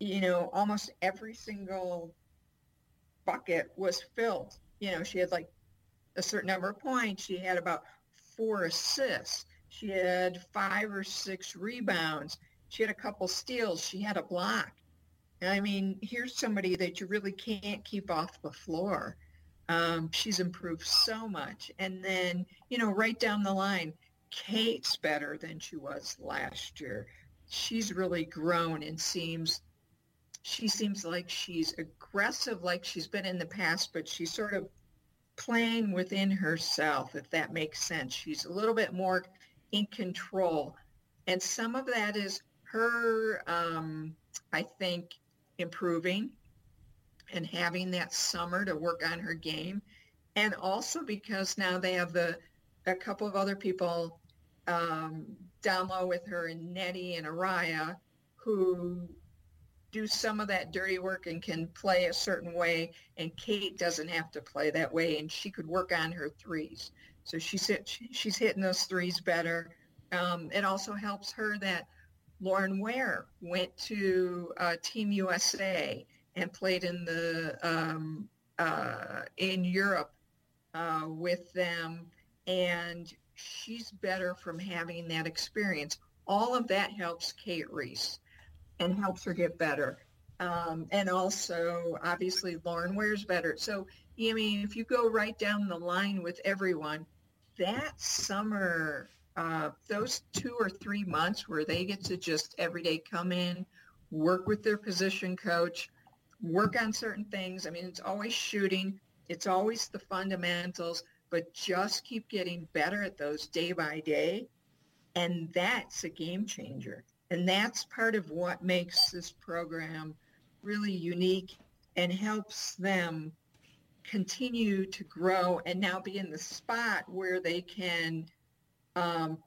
you know, almost every single bucket was filled. You know, she had like a certain number of points. She had about four assists. She had five or six rebounds. She had a couple steals. She had a block. I mean, here's somebody that you really can't keep off the floor. Um, she's improved so much. And then, you know, right down the line, Kate's better than she was last year. She's really grown and seems, she seems like she's aggressive like she's been in the past, but she's sort of playing within herself, if that makes sense. She's a little bit more in control. And some of that is her, um, I think, improving and having that summer to work on her game. And also because now they have the a couple of other people um, down low with her, and Nettie and Ariyah, who do some of that dirty work and can play a certain way. And Kate doesn't have to play that way, and she could work on her threes. So she's, hit, she's hitting those threes better. Um, it also helps her that Lauren Ware went to uh, Team U S A and played in the um, uh, in Europe uh, with them, and she's better from having that experience. All of that helps Cate Reese and helps her get better. Um, and also, obviously, Lauren Ware's better. So, I mean, if you go right down the line with everyone, that summer. Uh, those two or three months where they get to just every day come in, work with their position coach, work on certain things. I mean, it's always shooting. It's always the fundamentals, but just keep getting better at those day by day. And that's a game changer. And that's part of what makes this program really unique and helps them continue to grow and now be in the spot where they can – Um,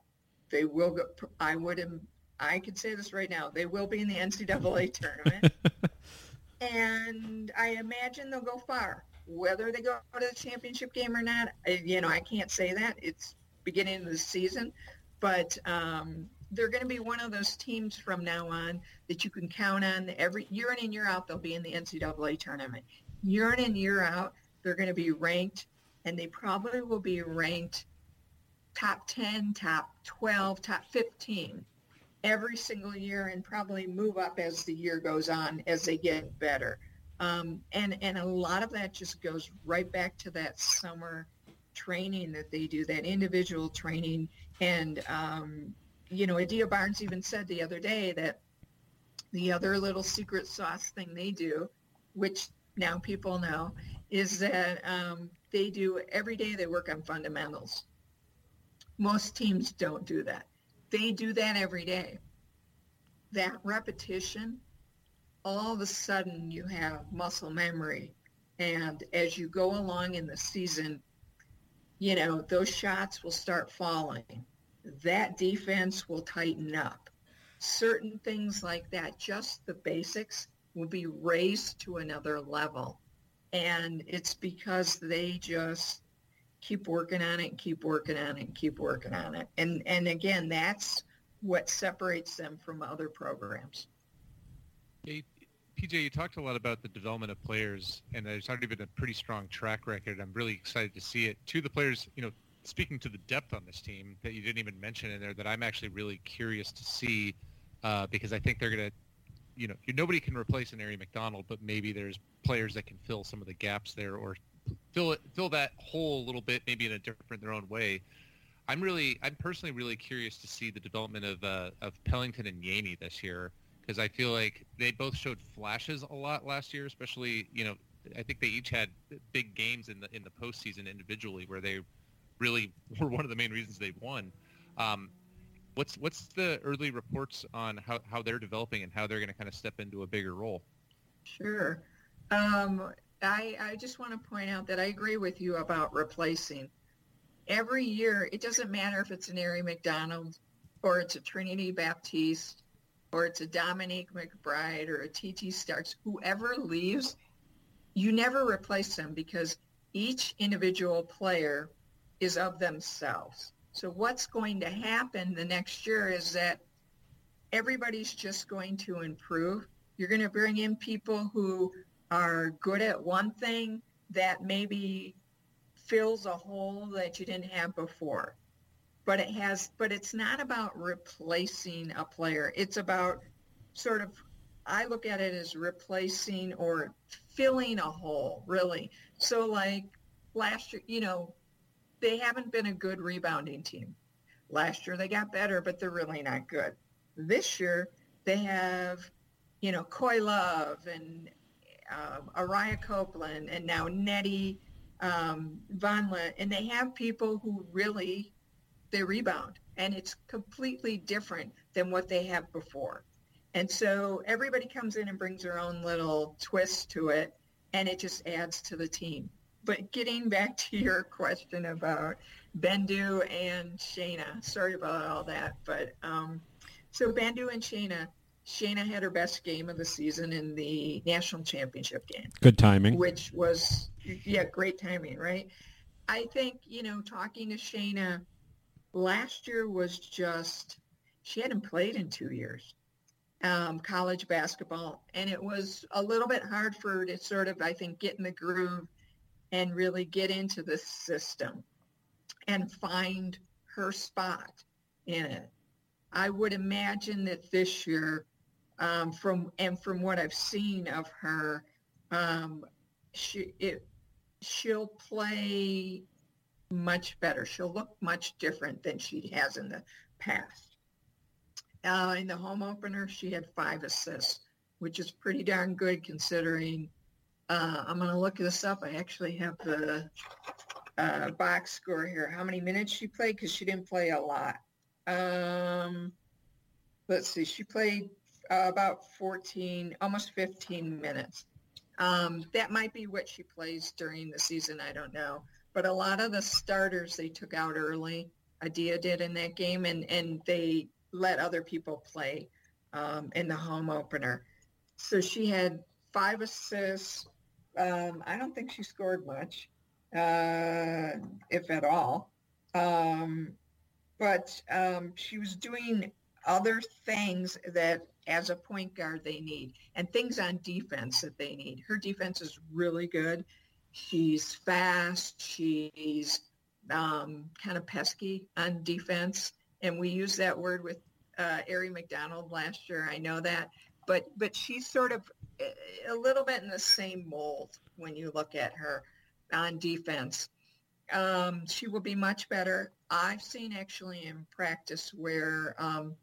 they will go. I would. I can say this right now. They will be in the N C double A tournament, and I imagine they'll go far. Whether they go to the championship game or not, I, you know, I can't say that. It's beginning of the season, but um, they're going to be one of those teams from now on that you can count on. Every year in and year out, they'll be in the N C double A tournament. Year in and year out, they're going to be ranked, and they probably will be ranked top ten, top twelve, top fifteen every single year, and probably move up as the year goes on as they get better. Um, and, and a lot of that just goes right back to that summer training that they do, that individual training. And, um, you know, Adia Barnes even said the other day that the other little secret sauce thing they do, which now people know, is that um, they do every day they work on fundamentals. Most teams don't do that. They do that every day. That repetition, all of a sudden you have muscle memory. And as you go along in the season, you know, those shots will start falling. That defense will tighten up. Certain things like that, just the basics, will be raised to another level. And it's because they just keep working on it, keep working on it, keep working on it. And and again, that's what separates them from other programs. Hey, P J, you talked a lot about the development of players, and there's already been a pretty strong track record. I'm really excited to see it. Two of the players, you know, speaking to the depth on this team that you didn't even mention in there that I'm actually really curious to see uh, because I think they're going to, you know, nobody can replace an Aari McDonald, but maybe there's players that can fill some of the gaps there or fill it, fill that hole a little bit, maybe in a different, their own way. I'm really, I'm personally really curious to see the development of uh, of Pellington and Yaney this year, because I feel like they both showed flashes a lot last year, especially, you know, I think they each had big games in the in the postseason individually where they really were one of the main reasons they won. Um, what's what's the early reports on how, how they're developing and how they're going to kind of step into a bigger role? Sure. Um I, I just want to point out that I agree with you about replacing. Every year, it doesn't matter if it's an Aari McDonald or it's a Trinity Baptiste or it's a Dominique McBride or a T T. Starks. Whoever leaves, you never replace them because each individual player is of themselves. So what's going to happen the next year is that everybody's just going to improve. You're going to bring in people who are good at one thing that maybe fills a hole that you didn't have before. But it has, but it's not about replacing a player. It's about sort of, I look at it as replacing or filling a hole, really. So like last year, you know, they haven't been a good rebounding team. Last year they got better, but they're really not good. This year they have, you know, Koi Love and um, Ariyah Copeland and now Nettie um, Vonleh, and they have people who really, they rebound, and it's completely different than what they have before. And so everybody comes in and brings their own little twist to it, and it just adds to the team. But getting back to your question about Bendu and Shayna, sorry about all that, but um, so Bendu and Shayna, Shayna had her best game of the season in the national championship game. Good timing. Which was, yeah, great timing, right? I think, you know, talking to Shayna, last year was just, she hadn't played in two years. Um, college basketball, and it was a little bit hard for her to sort of, I think, get in the groove and really get into the system and find her spot in it. I would imagine that this year, um, from and from what I've seen of her, um, she it, she'll play much better. She'll look much different than she has in the past. Uh, in the home opener, she had five assists, which is pretty darn good considering. Uh, I'm going to look this up. I actually have the uh, box score here. How many minutes she played? Because she didn't play a lot. Um, let's see. She played uh, about fourteen, almost fifteen minutes. Um, that might be what she plays during the season. I don't know. But a lot of the starters they took out early. Adia did in that game, and, and they let other people play um, in the home opener. So she had five assists. Um, I don't think she scored much, uh, if at all. Um, but um, she was doing other things that, as a point guard, they need, and things on defense that they need. Her defense is really good. She's fast. She's um, kind of pesky on defense. And we used that word with uh, Aari McDonald last year. I know that. But but she's sort of a little bit in the same mold when you look at her on defense. Um, she will be much better. I've seen actually in practice where um,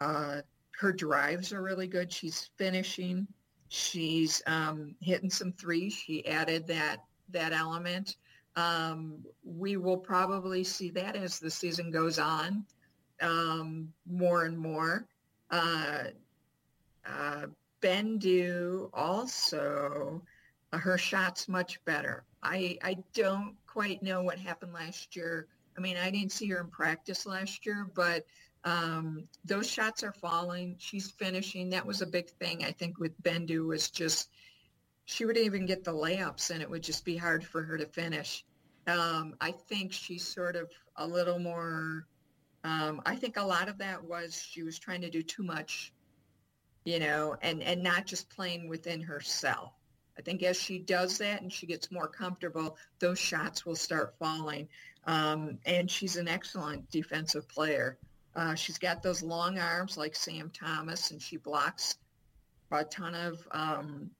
uh, her drives are really good. She's finishing. She's um, hitting some threes. She added that that element. Um, we will probably see that as the season goes on. Um, more and more. Uh, uh, Bendu also, uh, her shot's much better. I, I don't quite know what happened last year. I mean, I didn't see her in practice last year, but um, those shots are falling. She's finishing. That was a big thing, I think, with Bendu was just she wouldn't even get the layups, and it would just be hard for her to finish. Um, I think she's sort of a little more... Um, I think a lot of that was she was trying to do too much, you know, and, and not just playing within herself. I think as she does that and she gets more comfortable, those shots will start falling. Um, and she's an excellent defensive player. Uh, she's got those long arms like Sam Thomas, and she blocks a ton of, um,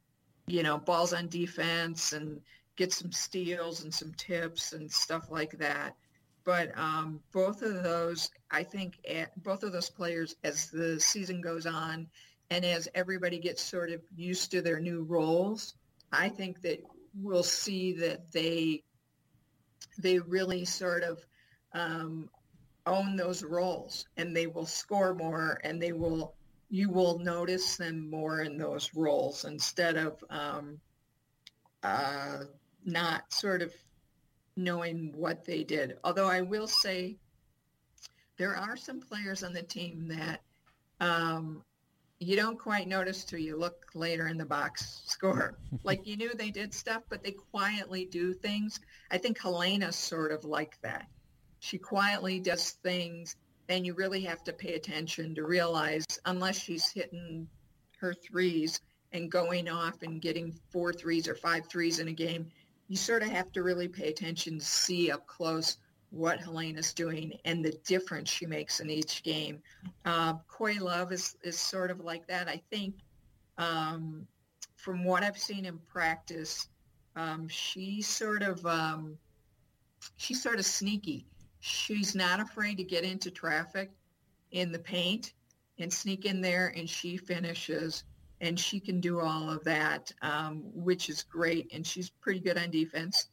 you know, balls on defense and gets some steals and some tips and stuff like that. But um, both of those, I think, at, both of those players, as the season goes on and as everybody gets sort of used to their new roles, I think that we'll see that they they really sort of um, own those roles, and they will score more, and they will you will notice them more in those roles instead of um, uh, not sort of knowing what they did. Although I will say there are some players on the team that um, you don't quite notice till you look later in the box score. Like you knew they did stuff, but they quietly do things. I think Helena's sort of like that. She quietly does things, and you really have to pay attention to realize, unless she's hitting her threes, and going off and getting four threes or five threes in a game, you sort of have to really pay attention to see up close what Helena's doing and the difference she makes in each game. Uh, Koi Love is, is sort of like that. I think um, from what I've seen in practice, um, she sort of um, she's sort of sneaky. She's not afraid to get into traffic in the paint and sneak in there, and she finishes, and she can do all of that, um, which is great, and she's pretty good on defense.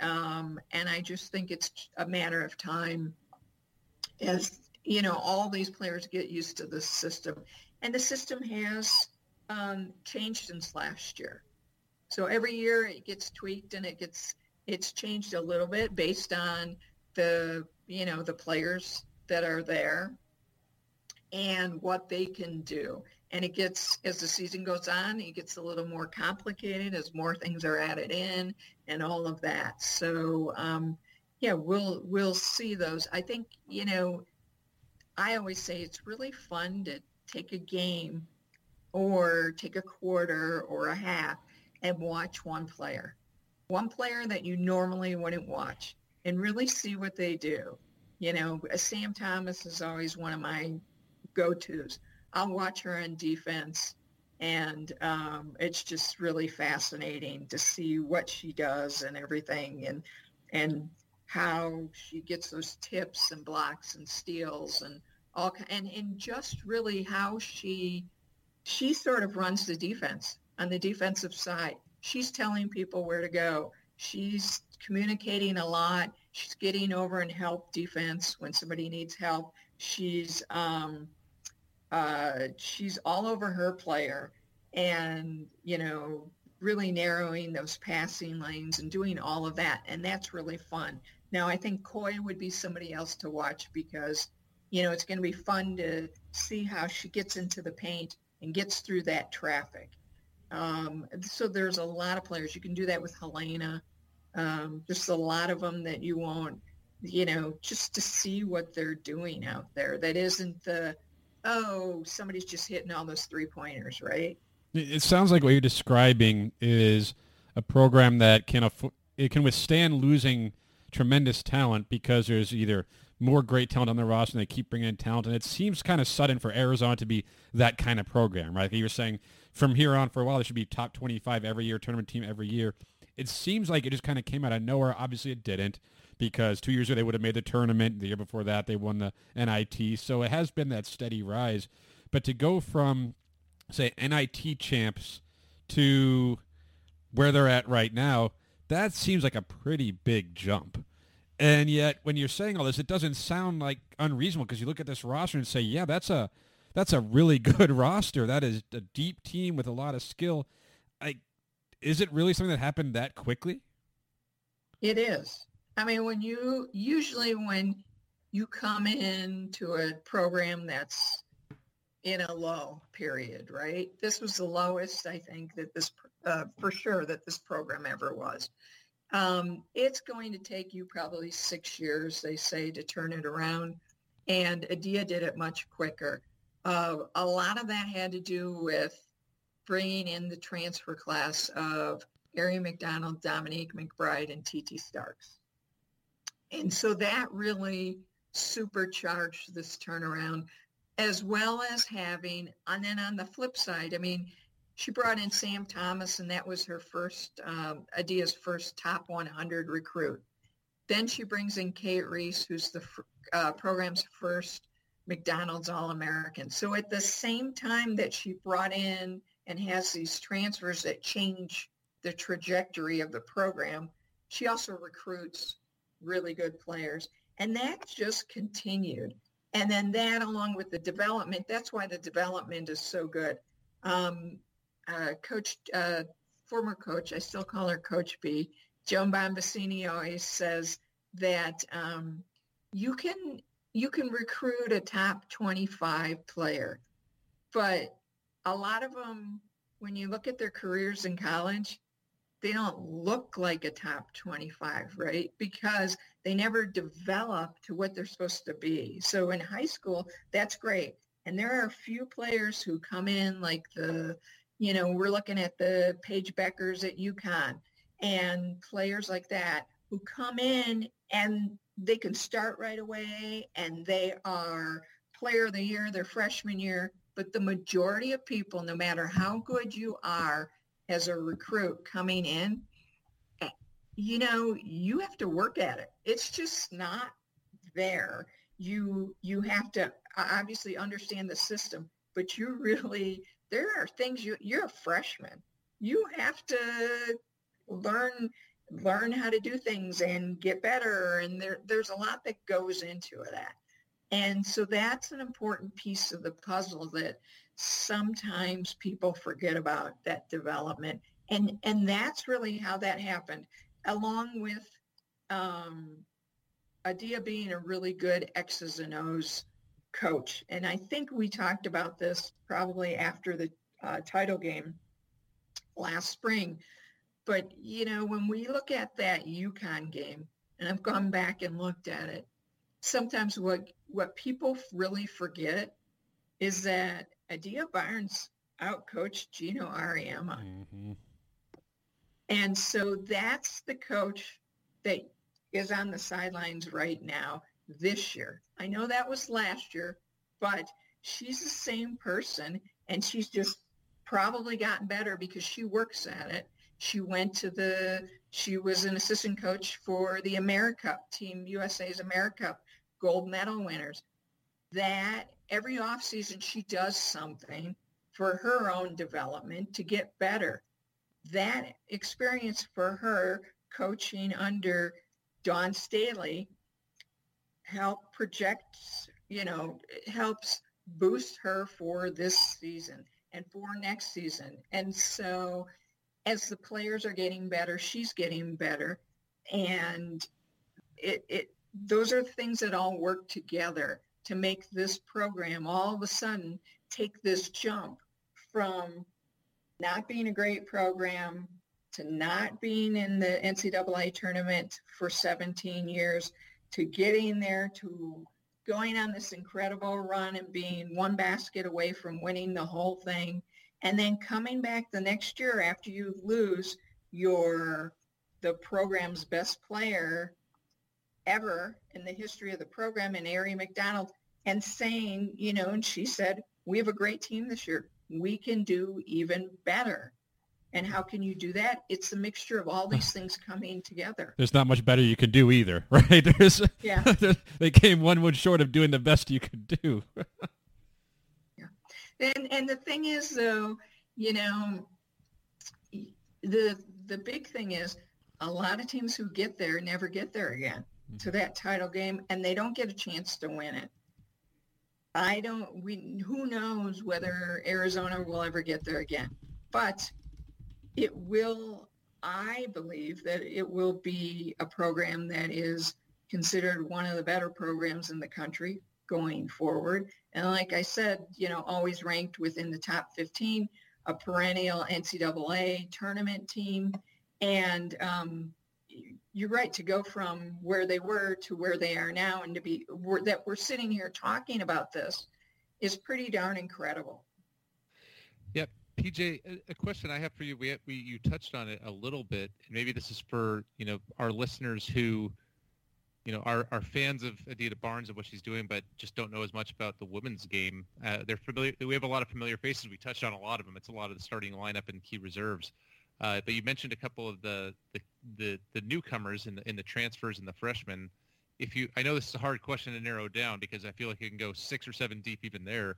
Um, and I just think it's a matter of time as, you know, all these players get used to the system. And the system has um, changed since last year. So every year it gets tweaked and it gets it's changed a little bit based on the, you know, the players that are there and what they can do. And it gets, as the season goes on, it gets a little more complicated as more things are added in and all of that. So, um, yeah, we'll we'll see those. I think, you know, I always say it's really fun to take a game or take a quarter or a half and watch one player, one player that you normally wouldn't watch and really see what they do. You know, Sam Thomas is always one of my go-tos. I'll watch her on defense, and um, it's just really fascinating to see what she does and everything, and and how she gets those tips and blocks and steals and all, and and just really how she she sort of runs the defense on the defensive side. She's telling people where to go. She's communicating a lot. She's getting over and help defense when somebody needs help. She's um, Uh, she's all over her player and, you know, really narrowing those passing lanes and doing all of that. And that's really fun. Now, I think Koi would be somebody else to watch because, you know, it's going to be fun to see how she gets into the paint and gets through that traffic. Um, so there's a lot of players. You can do that with Helena. Um, just a lot of them that you want, you know, just to see what they're doing out there. That isn't the... oh, somebody's just hitting all those three-pointers, right? It sounds like what you're describing is a program that can aff- it can withstand losing tremendous talent because there's either more great talent on the roster and they keep bringing in talent, and it seems kind of sudden for Arizona to be that kind of program, right? Like you were saying, from here on for a while, there should be top twenty-five every year, tournament team every year. It seems like it just kind of came out of nowhere. Obviously, it didn't, because two years ago they would have made the tournament. The year before that they won the N I T. So it has been that steady rise. But to go from, say, N I T champs to where they're at right now, that seems like a pretty big jump. And yet when you're saying all this, it doesn't sound like unreasonable, because you look at this roster and say, yeah, that's a that's a really good roster. That is a deep team with a lot of skill. I, is it really something that happened that quickly? It is. I mean, when you usually when you come into a program that's in a low period, right? This was the lowest, I think, that this uh, for sure that this program ever was. Um, it's going to take you probably six years, they say, to turn it around, and Adia did it much quicker. Uh, a lot of that had to do with bringing in the transfer class of Aari McDonald, Dominique McBride, and T T. Starks. And so that really supercharged this turnaround, as well as having, and then on the flip side, I mean, she brought in Sam Thomas, and that was her first, um, Adia's first top one hundred recruit. Then she brings in Cate Reese, who's the uh, program's first McDonald's All-American. So at the same time that she brought in and has these transfers that change the trajectory of the program, she also recruits really good players, and that just continued. And then that, along with the development, that's why the development is so good. Um, uh, coach, uh, former coach, I still call her Coach B, Joan Bombasini, always says that um, you can you can recruit a top twenty-five player, but a lot of them, when you look at their careers in college, they don't look like a top twenty-five, right? Because they never develop to what they're supposed to be. So in high school, that's great. And there are a few players who come in like the, You know, we're looking at the Paige Beckers at UConn and players like that who come in and they can start right away and they are player of the year, their freshman year. But the majority of people, no matter how good you are as a recruit coming in, you know, you have to work at it. It's just not there. You you have to obviously understand the system, but you really, there are things, you, you're a freshman. You have to learn learn how to do things and get better, and there there's a lot that goes into that. And so that's an important piece of the puzzle that sometimes people forget about, that development. And and that's really how that happened, along with um, Adia being a really good X's and O's coach. And I think we talked about this probably after the uh, title game last spring. But, you know, when we look at that UConn game, and I've gone back and looked at it, sometimes what, what people really forget is that Adia Barnes outcoached Gino Auriemma. Mm-hmm. And so that's the coach that is on the sidelines right now this year. I know that was last year, but she's the same person, and she's just probably gotten better because she works at it. She went to the, she was an assistant coach for the AmeriCup, Team U S A's AmeriCup gold medal winners. That every offseason she does something for her own development to get better. That experience for her coaching under Dawn Staley helped project, you know, helps boost her for this season and for next season. And so as the players are getting better, she's getting better. And it, it those are things that all work together to make this program all of a sudden take this jump from not being a great program to not being in the N C double A tournament for seventeen years, to getting there, to going on this incredible run and being one basket away from winning the whole thing, and then coming back the next year after you lose your the program's best player ever in the history of the program in Aari McDonald, and saying, you know, and she said, we have a great team this year. We can do even better. And how can you do that? It's a mixture of all these things coming together. There's not much better you can do either, right? There's, yeah. They came one wood short of doing the best you could do. Yeah. And and the thing is, though, you know, the the big thing is a lot of teams who get there never get there again mm-hmm. to that title game, and they don't get a chance to win it. I don't, we, who knows whether Arizona will ever get there again, but it will, I believe that it will be a program that is considered one of the better programs in the country going forward. And like I said, you know, always ranked within the top fifteen, a perennial N C double A tournament team. And um, you're right, to go from where they were to where they are now, and to be we're, that we're sitting here talking about this is pretty darn incredible. Yep. P J, a question I have for you. We, we you touched on it a little bit. Maybe this is for, you know, our listeners who, you know, are, are fans of Adia Barnes and what she's doing, but just don't know as much about the women's game. Uh, they're familiar. We have a lot of familiar faces. We touched on a lot of them. It's a lot of the starting lineup and key reserves. Uh, but you mentioned a couple of the the, the, the newcomers and the, and the transfers and the freshmen. If you, I know this is a hard question to narrow down because I feel like you can go six or seven deep even there.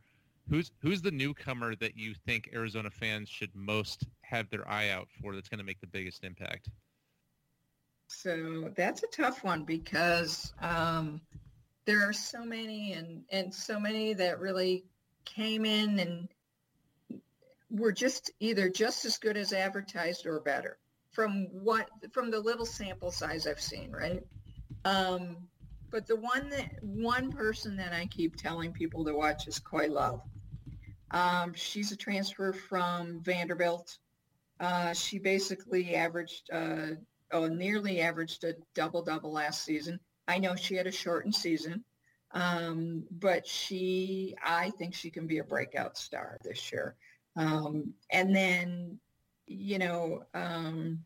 Who's who's the newcomer that you think Arizona fans should most have their eye out for that's going to make the biggest impact? So that's a tough one because um, there are so many and, and so many that really came in and were just either just as good as advertised or better from what from the little sample size I've seen, right? Um, but the one that one person that I keep telling people to watch is Koi Love. Um, she's a transfer from Vanderbilt. Uh, she basically averaged, uh, oh, nearly averaged a double-double last season. I know she had a shortened season, um, but she, I think she can be a breakout star this year. Um, and then, you know, um,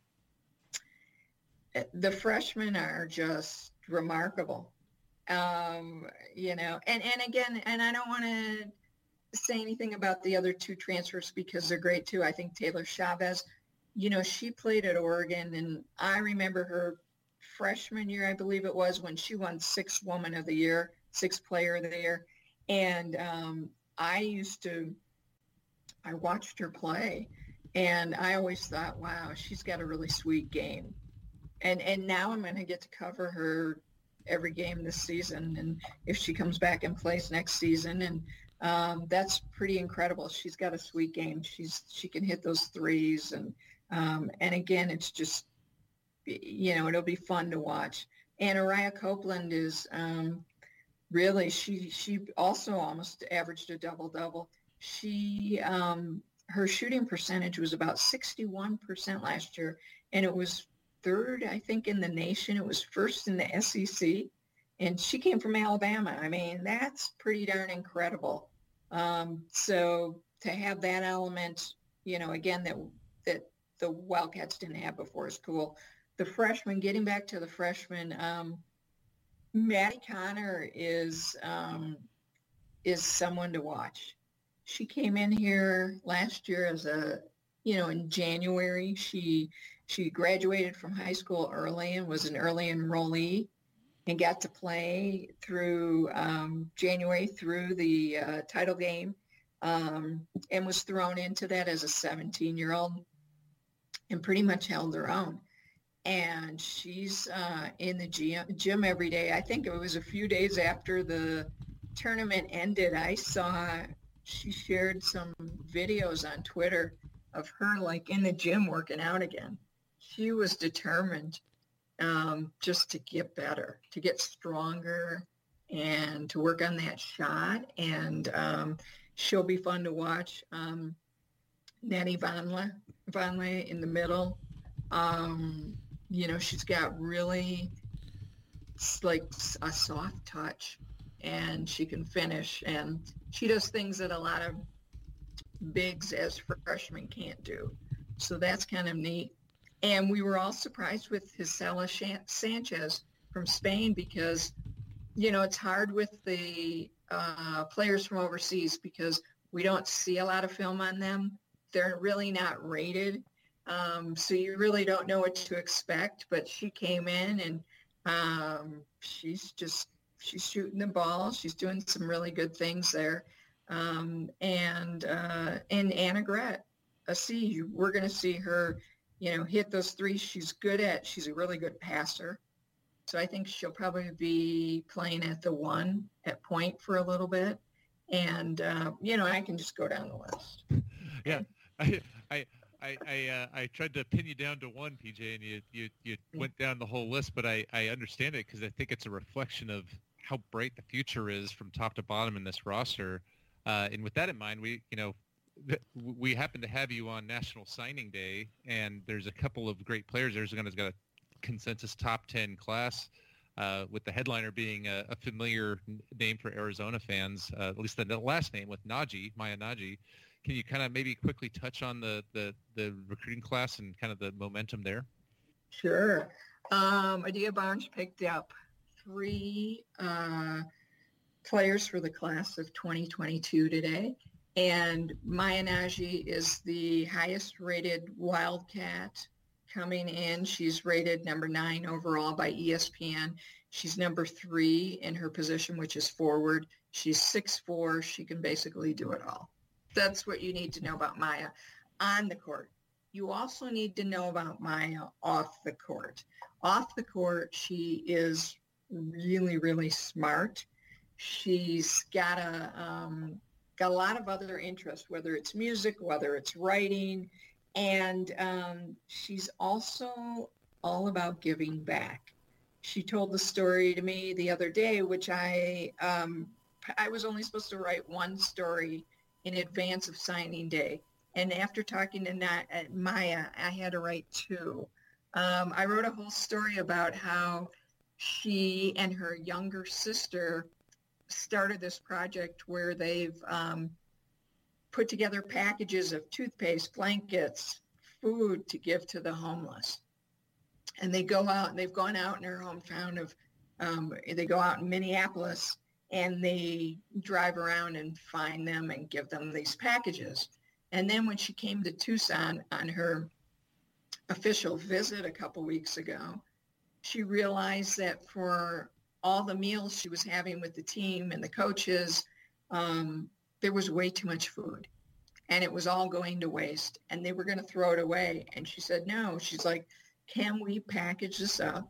the freshmen are just remarkable. Um, you know, and, and again, and I don't want to say anything about the other two transfers because they're great too. I think Taylor Chavez, you know, she played at Oregon, and I remember her freshman year, I believe it was, when she won sixth woman of the year, sixth player of the year. And um, I used to, I watched her play, and I always thought, wow, she's got a really sweet game. And and now I'm going to get to cover her every game this season, and if she comes back and plays next season, and um, that's pretty incredible. She's got a sweet game. She's she can hit those threes, and um, and again, it's just, you know, it'll be fun to watch. And Ariyah Copeland is um, really she she also almost averaged a double double. She um, her shooting percentage was about sixty-one percent last year, and it was third, I think, in the nation. It was first in the S E C, and she came from Alabama. I mean, that's pretty darn incredible. Um, so to have that element, you know, again, that that the Wildcats didn't have before is cool. The freshman, getting back to the freshman, um, Maddie Connor is um, is someone to watch. She came in here last year as a, you know, in January. She She graduated from high school early and was an early enrollee and got to play through um, January through the uh, title game, um, and was thrown into that as a seventeen-year-old and pretty much held her own. And she's uh, in the gym, gym every day. I think it was a few days after the tournament ended, I saw she shared some videos on Twitter of her, like, in the gym working out again. She was determined um, just to get better, to get stronger, and to work on that shot. And um, she'll be fun to watch. Um, Natty Vonleh, Vonleh in the middle. Um, you know, she's got really, like, a soft touch, and she can finish. And she does things that a lot of bigs as freshmen can't do. So that's kind of neat. And we were all surprised with Hisela Sanchez from Spain because, you know, it's hard with the uh, players from overseas because we don't see a lot of film on them. They're really not rated. Um, so you really don't know what to expect. But she came in, and um, she's just, she's shooting the ball. She's doing some really good things there. Um, and uh, and Anna Gret, a C, we're going to see her, you know, hit those threes she's good at. She's a really good passer. So I think she'll probably be playing at the one at point for a little bit. And, uh, you know, I can just go down the list. Yeah. I I I I, uh, I tried to pin you down to one, P J, and you, you, you went down the whole list, but I, I understand it because I think it's a reflection of how bright the future is from top to bottom in this roster. Uh, and with that in mind, we, you know, th- we happen to have you on National Signing Day, and there's a couple of great players. Arizona's got a consensus top ten class, uh, with the headliner being a, a familiar name for Arizona fans, uh, at least the, the last name with Nnaji, Maya Nnaji. Can you kind of maybe quickly touch on the, the, the recruiting class and kind of the momentum there? Sure. Um, Adia Barnes picked up three uh, – players for the class of twenty twenty-two today, and Maya Nnaji is the highest rated Wildcat coming in. She's rated number nine overall by E S P N. She's number three in her position, which is forward. She's six foot four. She can basically do it all. That's what you need to know about Maya on the court. You also need to know about Maya off the court. Off the court, she is really, really smart. She's got a um, got a lot of other interests, whether it's music, whether it's writing, and um, she's also all about giving back. She told the story to me the other day, which I um, I was only supposed to write one story in advance of signing day, and after talking to Na- Maya, I had to write two. Um, I wrote a whole story about how she and her younger sister started this project where they've um, put together packages of toothpaste, blankets, food to give to the homeless. And they go out, and they've gone out in her hometown of, um, they go out in Minneapolis, and they drive around and find them and give them these packages. And then when she came to Tucson on her official visit a couple weeks ago, she realized that for all the meals she was having with the team and the coaches, um, there was way too much food. And it was all going to waste, and they were going to throw it away. And she said, no, she's like, can we package this up,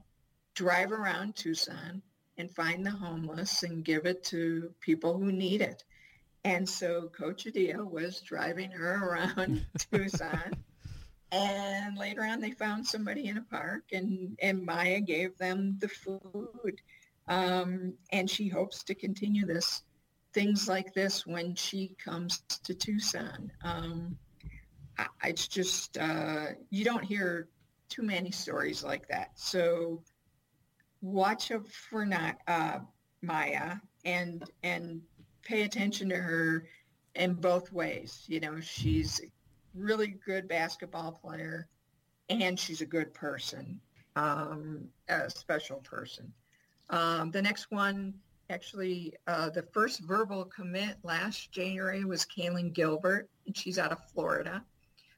drive around Tucson, and find the homeless and give it to people who need it? And so Coach Adia was driving her around Tucson. And later on, they found somebody in a park, and, and Maya gave them the food. Um, and she hopes to continue this, things like this, when she comes to Tucson. Um, I, it's just, uh, you don't hear too many stories like that. So watch out for not, uh, Maya, and and pay attention to her in both ways. You know, she's a really good basketball player, and she's a good person, um, a special person. Um, the next one, actually, uh, the first verbal commit last January was Kaylin Gilbert, and she's out of Florida.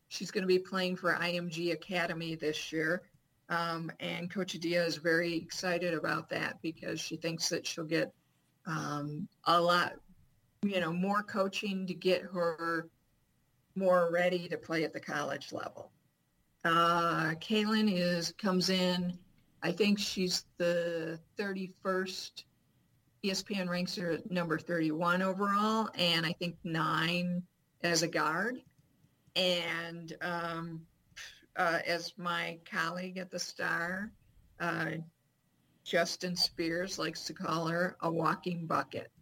She's going to be playing for I M G Academy this year, um, and Coach Adia is very excited about that because she thinks that she'll get um, a lot, you know, more coaching to get her more ready to play at the college level. Uh, Kaylin is comes in, I think she's the thirty-first. E S P N ranks her at number thirty-one overall, and I think nine as a guard. And um, uh, as my colleague at the Star, uh, Justin Spears, likes to call her a walking bucket.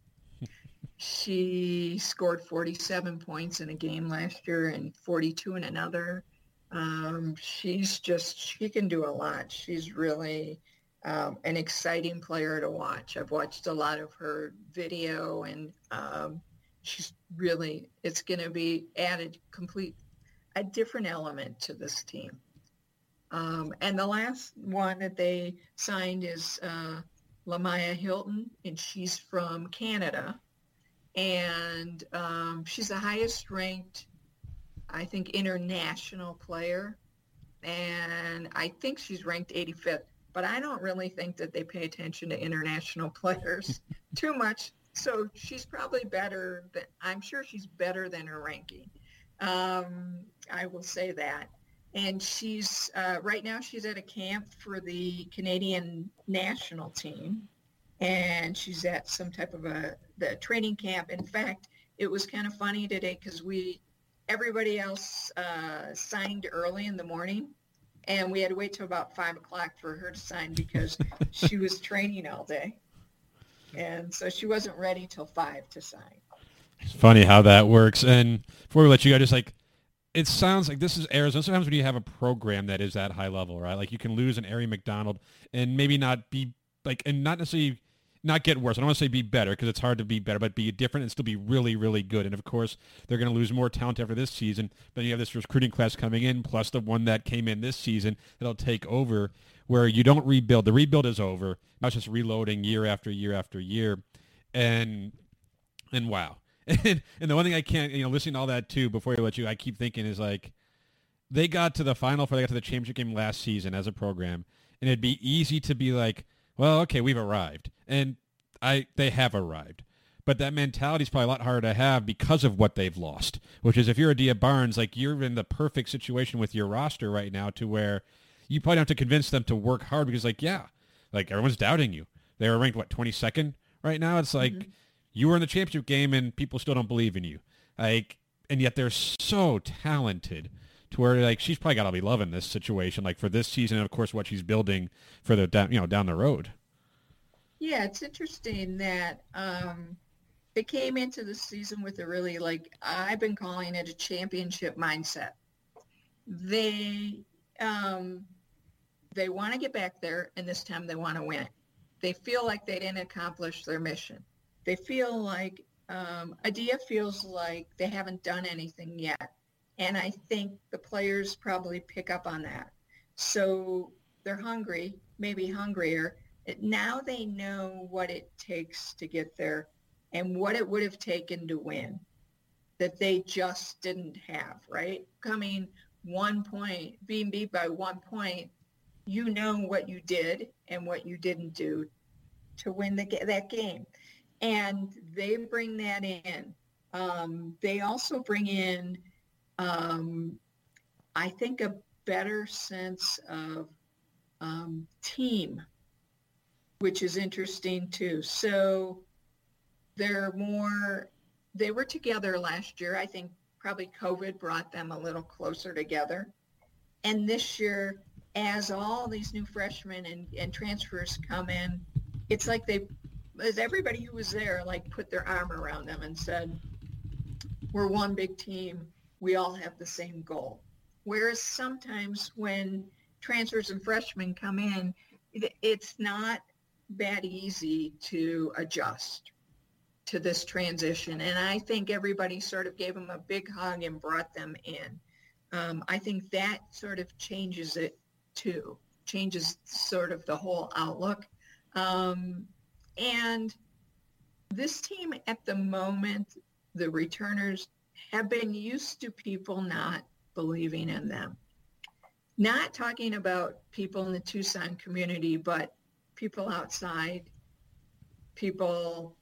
She scored forty-seven points in a game last year and forty-two in another. Um, she's just, she can do a lot. She's really um, an exciting player to watch. I've watched a lot of her video, and um, she's really, it's going to be added complete, a different element to this team. Um, and the last one that they signed is uh, Lamaya Hilton, and she's from Canada. And um, she's the highest ranked, I think, international player, and I think she's ranked eighty-fifth, but I don't really think that they pay attention to international players too much, so she's probably better than, I'm sure she's better than her ranking. Um, I will say that. And she's, uh, right now she's at a camp for the Canadian national team, and she's at some type of a the training camp. In fact, it was kind of funny today because we, everybody else uh, signed early in the morning, and we had to wait till about five o'clock for her to sign because she was training all day. And so she wasn't ready till five to sign. It's funny how that works. And before we let you go, just like, it sounds like this is Arizona. Sometimes when you have a program that is that high level, right? Like you can lose an Aari McDonald and maybe not be like, and not necessarily not get worse. I don't want to say be better because it's hard to be better, but be different and still be really, really good. And, of course, they're going to lose more talent after this season. Then you have this recruiting class coming in, plus the one that came in this season that'll take over, where you don't rebuild. The rebuild is over. Now it's just reloading year after year after year. And, and wow. And, and the one thing I can't, you know, listening to all that, too, before I let you, I keep thinking is, like, they got to the Final Four, they got to the championship game last season as a program, and it'd be easy to be like, well, okay, we've arrived. And I they have arrived. But that mentality is probably a lot harder to have because of what they've lost, which is if you're Adia Barnes, like you're in the perfect situation with your roster right now to where you probably have to convince them to work hard because, like, yeah, like everyone's doubting you. They were ranked, what, twenty-second right now? It's like mm-hmm. you were in the championship game and people still don't believe in you. Like, and yet they're so talented to where, like, she's probably got to be loving this situation, like, for this season and, of course, what she's building for the, down, you know, down the road. Yeah, it's interesting that um, they came into the season with a really, like, I've been calling it a championship mindset. They um, they want to get back there, and this time they want to win. They feel like they didn't accomplish their mission. They feel like um, Adia feels like they haven't done anything yet. And I think the players probably pick up on that. So they're hungry, maybe hungrier. It, now they know what it takes to get there and what it would have taken to win that they just didn't have, right? Coming one point, being beat by one point, you know what you did and what you didn't do to win the, that game. And they bring that in. Um, they also bring in, um, I think, a better sense of um, team, which is interesting too. So they're more, they were together last year. I think probably COVID brought them a little closer together. And this year, as all these new freshmen and, and transfers come in, it's like they, as everybody who was there, like put their arm around them and said, we're one big team. We all have the same goal. Whereas sometimes when transfers and freshmen come in, it's not that easy to adjust to this transition. And I think everybody sort of gave them a big hug and brought them in. Um, I think that sort of changes it too, changes sort of the whole outlook. Um, and this team at the moment, the returners have been used to people not believing in them. Not talking about people in the Tucson community, but people outside, people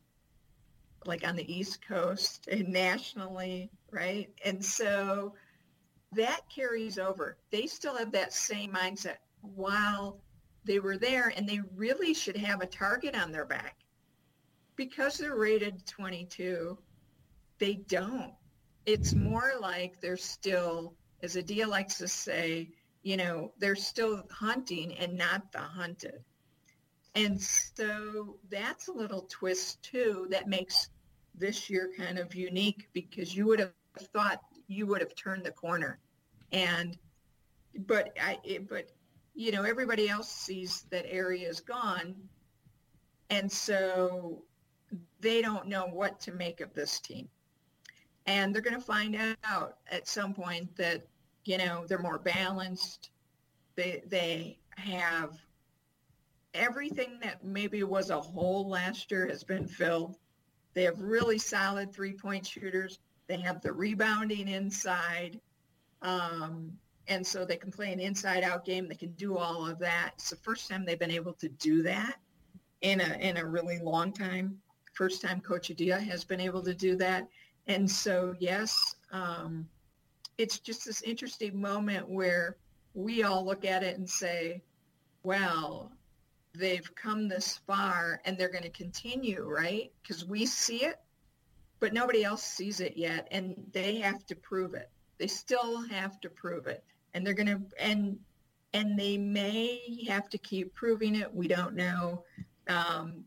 like on the East Coast and nationally, right? And so that carries over. They still have that same mindset while they were there, and they really should have a target on their back. Because they're rated twenty-two, they don't. It's more like they're still, as Adia likes to say, you know, they're still hunting and not the hunted. And so that's a little twist, too, that makes this year kind of unique, because you would have thought you would have turned the corner. And but, I, it, but you know, everybody else sees that area is gone, and so they don't know what to make of this team. And they're going to find out at some point that, you know, they're more balanced. They they have everything that maybe was a hole last year has been filled. They have really solid three-point shooters. They have the rebounding inside. Um, and so they can play an inside-out game. They can do all of that. It's the first time they've been able to do that in a in a really long time. First time Coach Adia has been able to do that. And so, yes, um, it's just this interesting moment where we all look at it and say, well, they've come this far and they're going to continue, right? Because we see it, but nobody else sees it yet, and they have to prove it. They still have to prove it, and they're going to and and they may have to keep proving it. We don't know. Um,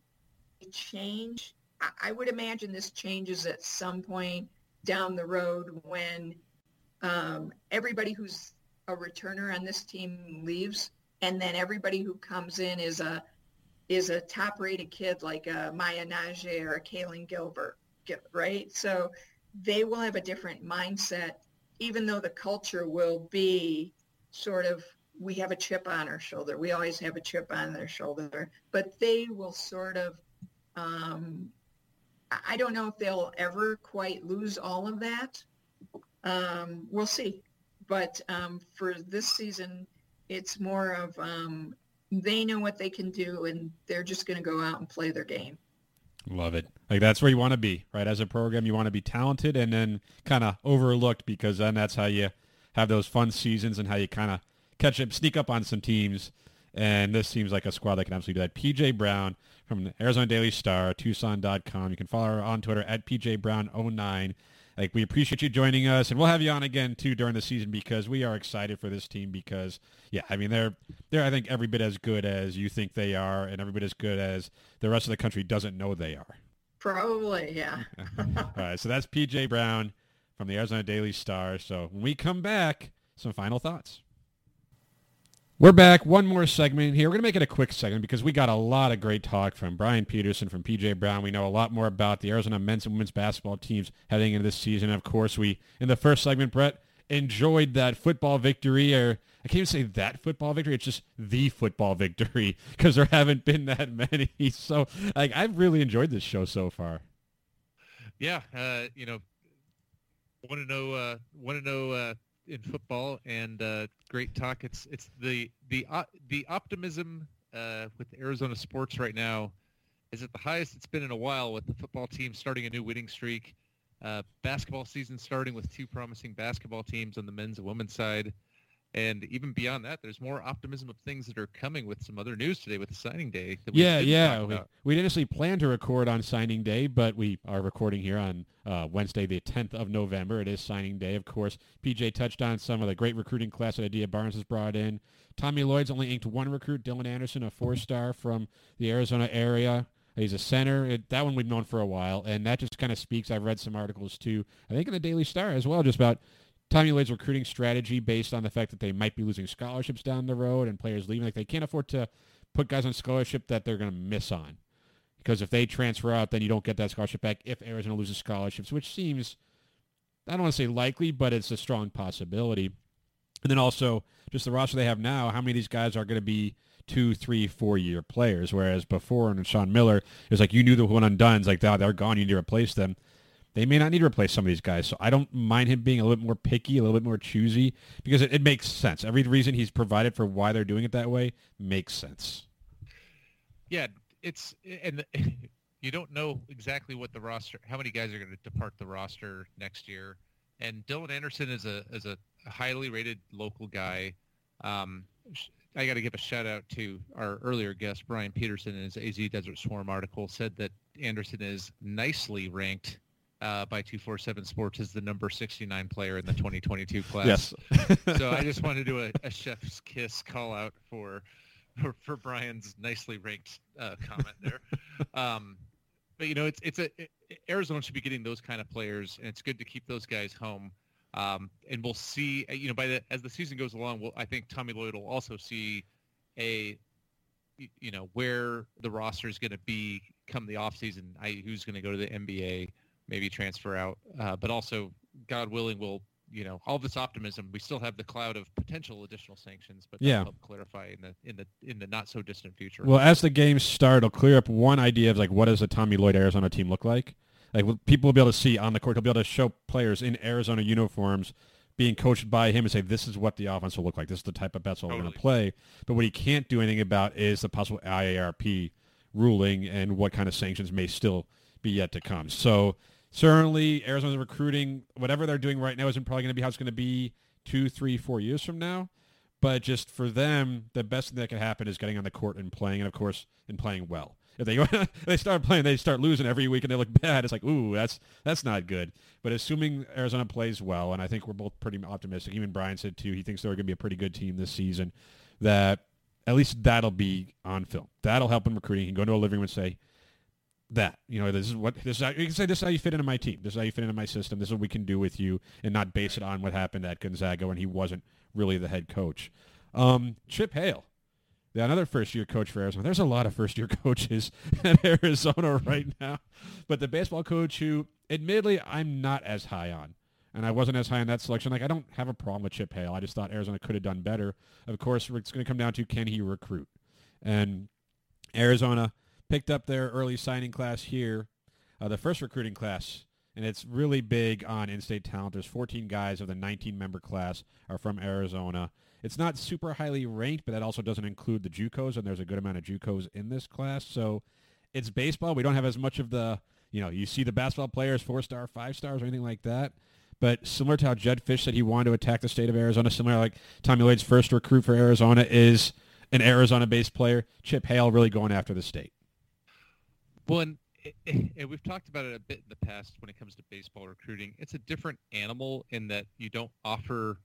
change. I would imagine this changes at some point down the road when um, everybody who's a returner on this team leaves, and then everybody who comes in is a is a top-rated kid like a Maya Nnaji or a Kaylin Gilbert, right? So they will have a different mindset, even though the culture will be sort of, we have a chip on our shoulder. We always have a chip on their shoulder. But they will sort of, um, I don't know if they'll ever quite lose all of that. Um, we'll see. But um, for this season, it's more of um, they know what they can do, and they're just going to go out and play their game. Love it. Like, that's where you want to be, right? As a program, you want to be talented and then kind of overlooked, because then that's how you have those fun seasons and how you kind of catch up, sneak up on some teams. And this seems like a squad that can absolutely do that. P J Brown from the Arizona Daily Star, Tucson dot com. You can follow her on Twitter at P J Brown oh nine. Like, we appreciate you joining us, and we'll have you on again too during the season, because we are excited for this team. Because yeah, I mean they're they're I think every bit as good as you think they are, and every bit as good as the rest of the country doesn't know they are. Probably, yeah. All right, so that's P J Brown from the Arizona Daily Star. So when we come back, some final thoughts. We're back. One more segment here. We're going to make it a quick segment because we got a lot of great talk from Brian Peterson, from P J Brown. We know a lot more about the Arizona men's and women's basketball teams heading into this season. And of course, we, in the first segment, Brett, enjoyed that football victory, or I can't even say that football victory. It's just the football victory because there haven't been that many. So like, I've really enjoyed this show so far. Yeah. Uh, you know, want to know, uh, want to know, uh, in football and uh, great talk. It's it's the the uh, the optimism uh, with Arizona sports right now is at the highest it's been in a while, with the football team starting a new winning streak, uh, basketball season starting with two promising basketball teams on the men's and women's side, and even beyond that, there's more optimism of things that are coming with some other news today with the signing day. That we yeah, yeah. We, we didn't actually plan to record on signing day, but we are recording here on uh, Wednesday, the tenth of November. It is signing day, of course. P J touched on some of the great recruiting class that Adia Barnes has brought in. Tommy Lloyd's only inked one recruit, Dylan Anderson, a four-star from the Arizona area. He's a center. It, that one we've known for a while, and that just kind of speaks. I've read some articles, too, I think in the Daily Star as well, just about Tommy Lloyd's recruiting strategy based on the fact that they might be losing scholarships down the road and players leaving. Like, they can't afford to put guys on scholarship that they're going to miss on, because if they transfer out, then you don't get that scholarship back if Arizona loses scholarships, which seems, I don't want to say likely, but it's a strong possibility. And then also just the roster they have now, how many of these guys are going to be two, three, four-year players, whereas before, and Sean Miller, it was like you knew the one undone's, like, oh, they're gone, you need to replace them. They may not need to replace some of these guys, so I don't mind him being a little bit more picky, a little bit more choosy, because it, it makes sense. Every reason he's provided for why they're doing it that way makes sense. Yeah, it's and the, you don't know exactly what the roster, how many guys are going to depart the roster next year. And Dylan Anderson is a is a highly rated local guy. Um, I got to give a shout out to our earlier guest, Brian Peterson, in his A Z Desert Swarm article said that Anderson is nicely ranked Uh, by two forty-seven Sports is the number sixty-nine player in the twenty twenty-two class. Yes. So I just want to do a, a chef's kiss call out for for, for Brian's nicely ranked uh, comment there. Um, but you know, it's it's a it, Arizona should be getting those kind of players, and it's good to keep those guys home. Um, and we'll see. You know, by the as the season goes along, we'll, I think Tommy Lloyd will also see a you know where the roster is going to be come the offseason. I who's going to go to the N B A. Maybe transfer out, uh, but also, God willing, we'll, you know, all this optimism, we still have the cloud of potential additional sanctions, but yeah, that'll help clarify in the in the in the not so distant future. Well, as the games start, it'll clear up one idea of like, what does a Tommy Lloyd Arizona team look like? Like, people will be able to see on the court, they'll be able to show players in Arizona uniforms being coached by him and say, this is what the offense will look like. This is the type of basketball totally. We're going to play. But what he can't do anything about is the possible I A R P ruling and what kind of sanctions may still be yet to come. So certainly, Arizona's recruiting, whatever they're doing right now isn't probably going to be how it's going to be two, three, four years from now. But just for them, the best thing that can happen is getting on the court and playing, and of course, and playing well. If they go, they start playing, they start losing every week, and they look bad. It's like, ooh, that's that's not good. But assuming Arizona plays well, and I think we're both pretty optimistic. Even Brian said too, he thinks they're going to be a pretty good team this season. That at least that'll be on film. That'll help in recruiting. You can go into a living room and say, that, you know, this is what this is how, you can say this is how you fit into my team. This is how you fit into my system. This is what we can do with you, and not base it on what happened at Gonzaga when he wasn't really the head coach. Um, Chip Hale, the, another first-year coach for Arizona. There's a lot of first-year coaches at Arizona right now, but the baseball coach who, admittedly, I'm not as high on, and I wasn't as high on that selection. Like, I don't have a problem with Chip Hale. I just thought Arizona could have done better. Of course, it's going to come down to, can he recruit? And Arizona picked up their early signing class here, uh, the first recruiting class, and it's really big on in-state talent. There's fourteen guys of the nineteen-member class are from Arizona. It's not super highly ranked, but that also doesn't include the JUCOs, and there's a good amount of JUCOs in this class. So it's baseball. We don't have as much of the, you know, you see the basketball players, four-star, five-stars, or anything like that. But similar to how Jedd Fisch said he wanted to attack the state of Arizona, similar like Tommy Lloyd's first recruit for Arizona is an Arizona-based player, Chip Hale really going after the state. Well, and, and we've talked about it a bit in the past when it comes to baseball recruiting. It's a different animal in that you don't offer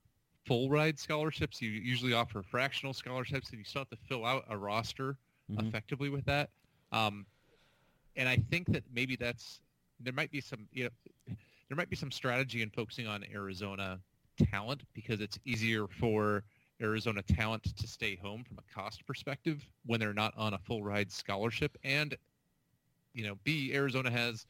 full ride scholarships. You usually offer fractional scholarships, and you still have to fill out a roster mm-hmm. effectively with that. Um, and I think that maybe that's there might be some you know, there might be some strategy in focusing on Arizona talent because it's easier for Arizona talent to stay home from a cost perspective when they're not on a full ride scholarship. And, you know, B, Arizona has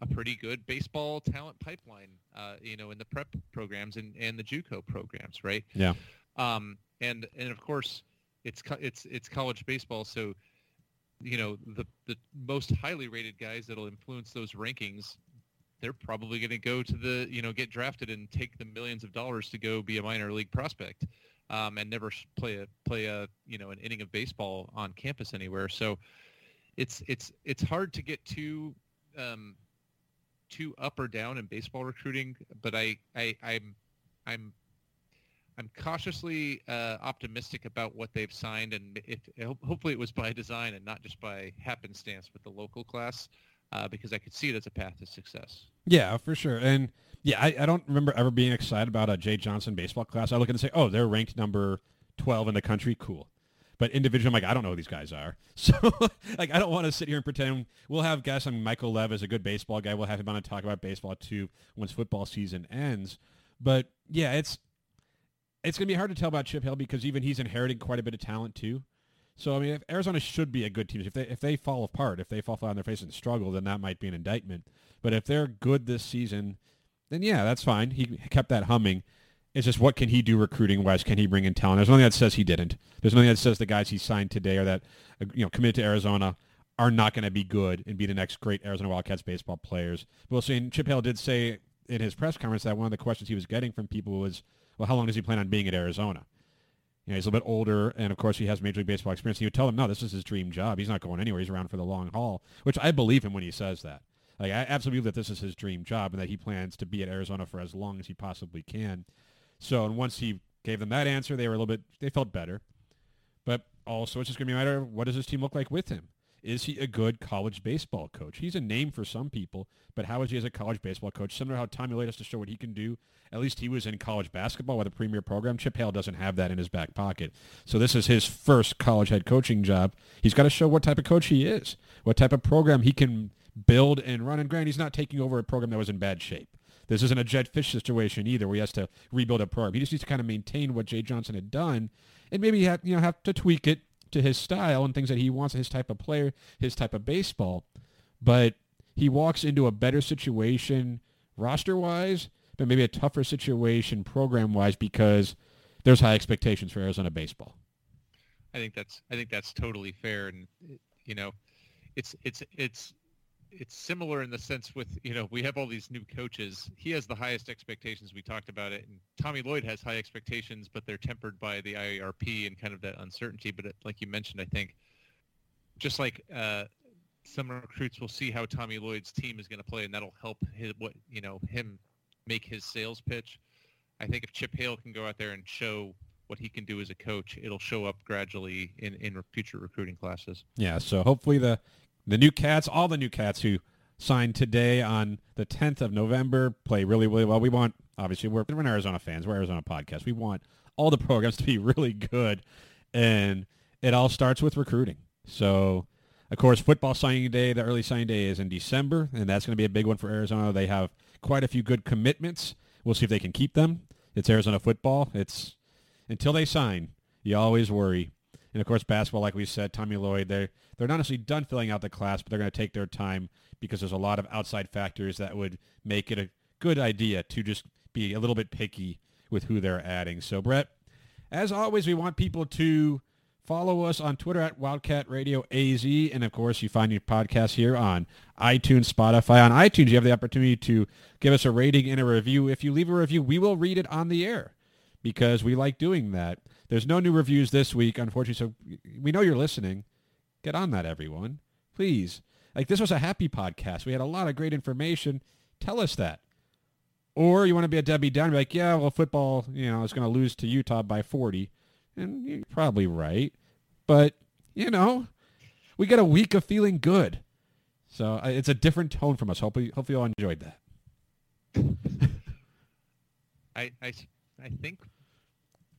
a pretty good baseball talent pipeline, uh, you know, in the prep programs and, and the JUCO programs, right? Yeah. Um, and, and of course it's, co- it's, it's college baseball. So, you know, the, the most highly rated guys that'll influence those rankings, they're probably going to go to the, you know, get drafted and take the millions of dollars to go be a minor league prospect, um, and never play a, play a, you know, an inning of baseball on campus anywhere. So it's, it's, it's hard to get too, um, too up or down in baseball recruiting, but I, I, I'm, I'm, I'm cautiously uh, optimistic about what they've signed, and if hopefully it was by design and not just by happenstance with the local class, uh, because I could see it as a path to success. Yeah, for sure. And yeah, I, I don't remember ever being excited about a Jay Johnson baseball class. I look and say, oh, they're ranked number twelve in the country. Cool. But individually, I'm like, I don't know who these guys are. So, like, I don't want to sit here and pretend. We'll have guests on Michael Lev is a good baseball guy. We'll have him on and talk about baseball, too, once football season ends. But, yeah, it's it's going to be hard to tell about Chip Hale because even he's inherited quite a bit of talent, too. So, I mean, if Arizona should be a good team. If they if they fall apart, if they fall flat on their face and struggle, then that might be an indictment. But if they're good this season, then, yeah, that's fine. He kept that humming. It's just what can he do recruiting-wise? Can he bring in talent? There's nothing that says he didn't. There's nothing that says the guys he signed today or that you know committed to Arizona are not going to be good and be the next great Arizona Wildcats baseball players. But we'll see. And Chip Hale did say in his press conference that one of the questions he was getting from people was, well, how long does he plan on being at Arizona? You know, he's a little bit older, and, of course, he has Major League Baseball experience. He would tell them, no, this is his dream job. He's not going anywhere. He's around for the long haul, which I believe him when he says that. Like, I absolutely believe that this is his dream job and that he plans to be at Arizona for as long as he possibly can. So, and once he gave them that answer, they were a little bit, they felt better. But also, it's just going to be a matter of what does this team look like with him? Is he a good college baseball coach? He's a name for some people, but how is he as a college baseball coach? Similar to how Tommy Lloyd has to show what he can do. At least he was in college basketball with a premier program. Chip Hale doesn't have that in his back pocket. So this is his first college head coaching job. He's got to show what type of coach he is, what type of program he can build and run. And granted, he's not taking over a program that was in bad shape. This isn't a Jedd Fisch situation either, where he has to rebuild a program. He just needs to kind of maintain what Jay Johnson had done, and maybe have, you know have to tweak it to his style and things that he wants, his type of player, his type of baseball. But he walks into a better situation roster-wise, but maybe a tougher situation program-wise because there's high expectations for Arizona baseball. I think that's I think that's totally fair, and you know, it's it's it's. It's similar in the sense with, you know, we have all these new coaches. He has the highest expectations. We talked about it. And Tommy Lloyd has high expectations, but they're tempered by the I A R P and kind of that uncertainty. But it, like you mentioned, I think just like uh, some recruits will see how Tommy Lloyd's team is going to play, and that'll help his, what, you know, him make his sales pitch. I think if Chip Hale can go out there and show what he can do as a coach, it'll show up gradually in, in future recruiting classes. Yeah, so hopefully the... The new Cats, all the new Cats who signed today on the tenth of November, play really, really well. We want, obviously, we're, we're Arizona fans. We're Arizona podcast. We want all the programs to be really good, and it all starts with recruiting. So, of course, football signing day, the early signing day is in December, and that's going to be a big one for Arizona. They have quite a few good commitments. We'll see if they can keep them. It's Arizona football. It's until they sign, you always worry. And, of course, basketball, like we said, Tommy Lloyd, they're, they're not necessarily done filling out the class, but they're going to take their time because there's a lot of outside factors that would make it a good idea to just be a little bit picky with who they're adding. So, Brett, as always, we want people to follow us on Twitter at Wildcat Radio A Z. And, of course, you find your podcast here on iTunes, Spotify. On iTunes, you have the opportunity to give us a rating and a review. If you leave a review, we will read it on the air because we like doing that. There's no new reviews this week, unfortunately, so we know you're listening. Get on that, everyone. Please. Like, this was a happy podcast. We had a lot of great information. Tell us that. Or you want to be a Debbie Downer, be like, yeah, well, football, you know, is going to lose to Utah by forty. And you're probably right. But, you know, we got a week of feeling good. So uh, it's a different tone from us. Hopefully, hopefully you all enjoyed that. I, I, I think...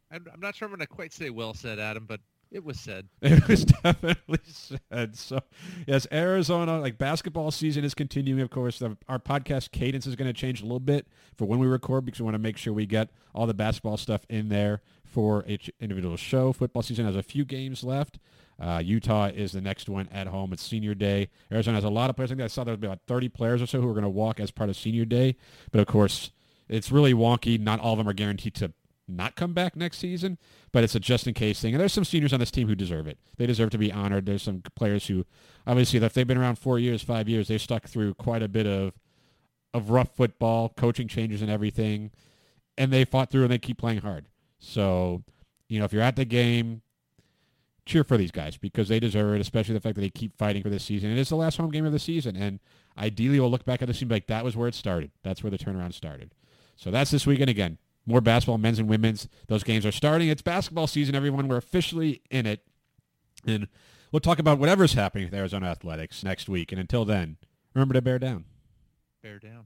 I'm not sure I'm going to quite say well said, Adam, but It was said. It was definitely said. So, yes, Arizona, like basketball season is continuing, of course. The, our podcast cadence is going to change a little bit for when we record because we want to make sure we get all the basketball stuff in there for each individual show. Football season has a few games left. Uh, Utah is the next one at home. It's senior day. Arizona has a lot of players. I think I saw there was about thirty players or so who are going to walk as part of senior day. But, of course, it's really wonky. Not all of them are guaranteed to not come back next season, but it's a just-in-case thing. And there's some seniors on this team who deserve it. They deserve to be honored. There's some players who, obviously, if they've been around four years, five years, they've stuck through quite a bit of of rough football, coaching changes and everything, and they fought through and they keep playing hard. So, you know, if you're at the game, cheer for these guys because they deserve it, especially the fact that they keep fighting for this season. And it's the last home game of the season, and ideally we'll look back at this team like, that was where it started. That's where the turnaround started. So that's this weekend again. More basketball, men's and women's. Those games are starting. It's basketball season, everyone. We're officially in it. And we'll talk about whatever's happening with Arizona Athletics next week. And until then, remember to bear down. Bear down.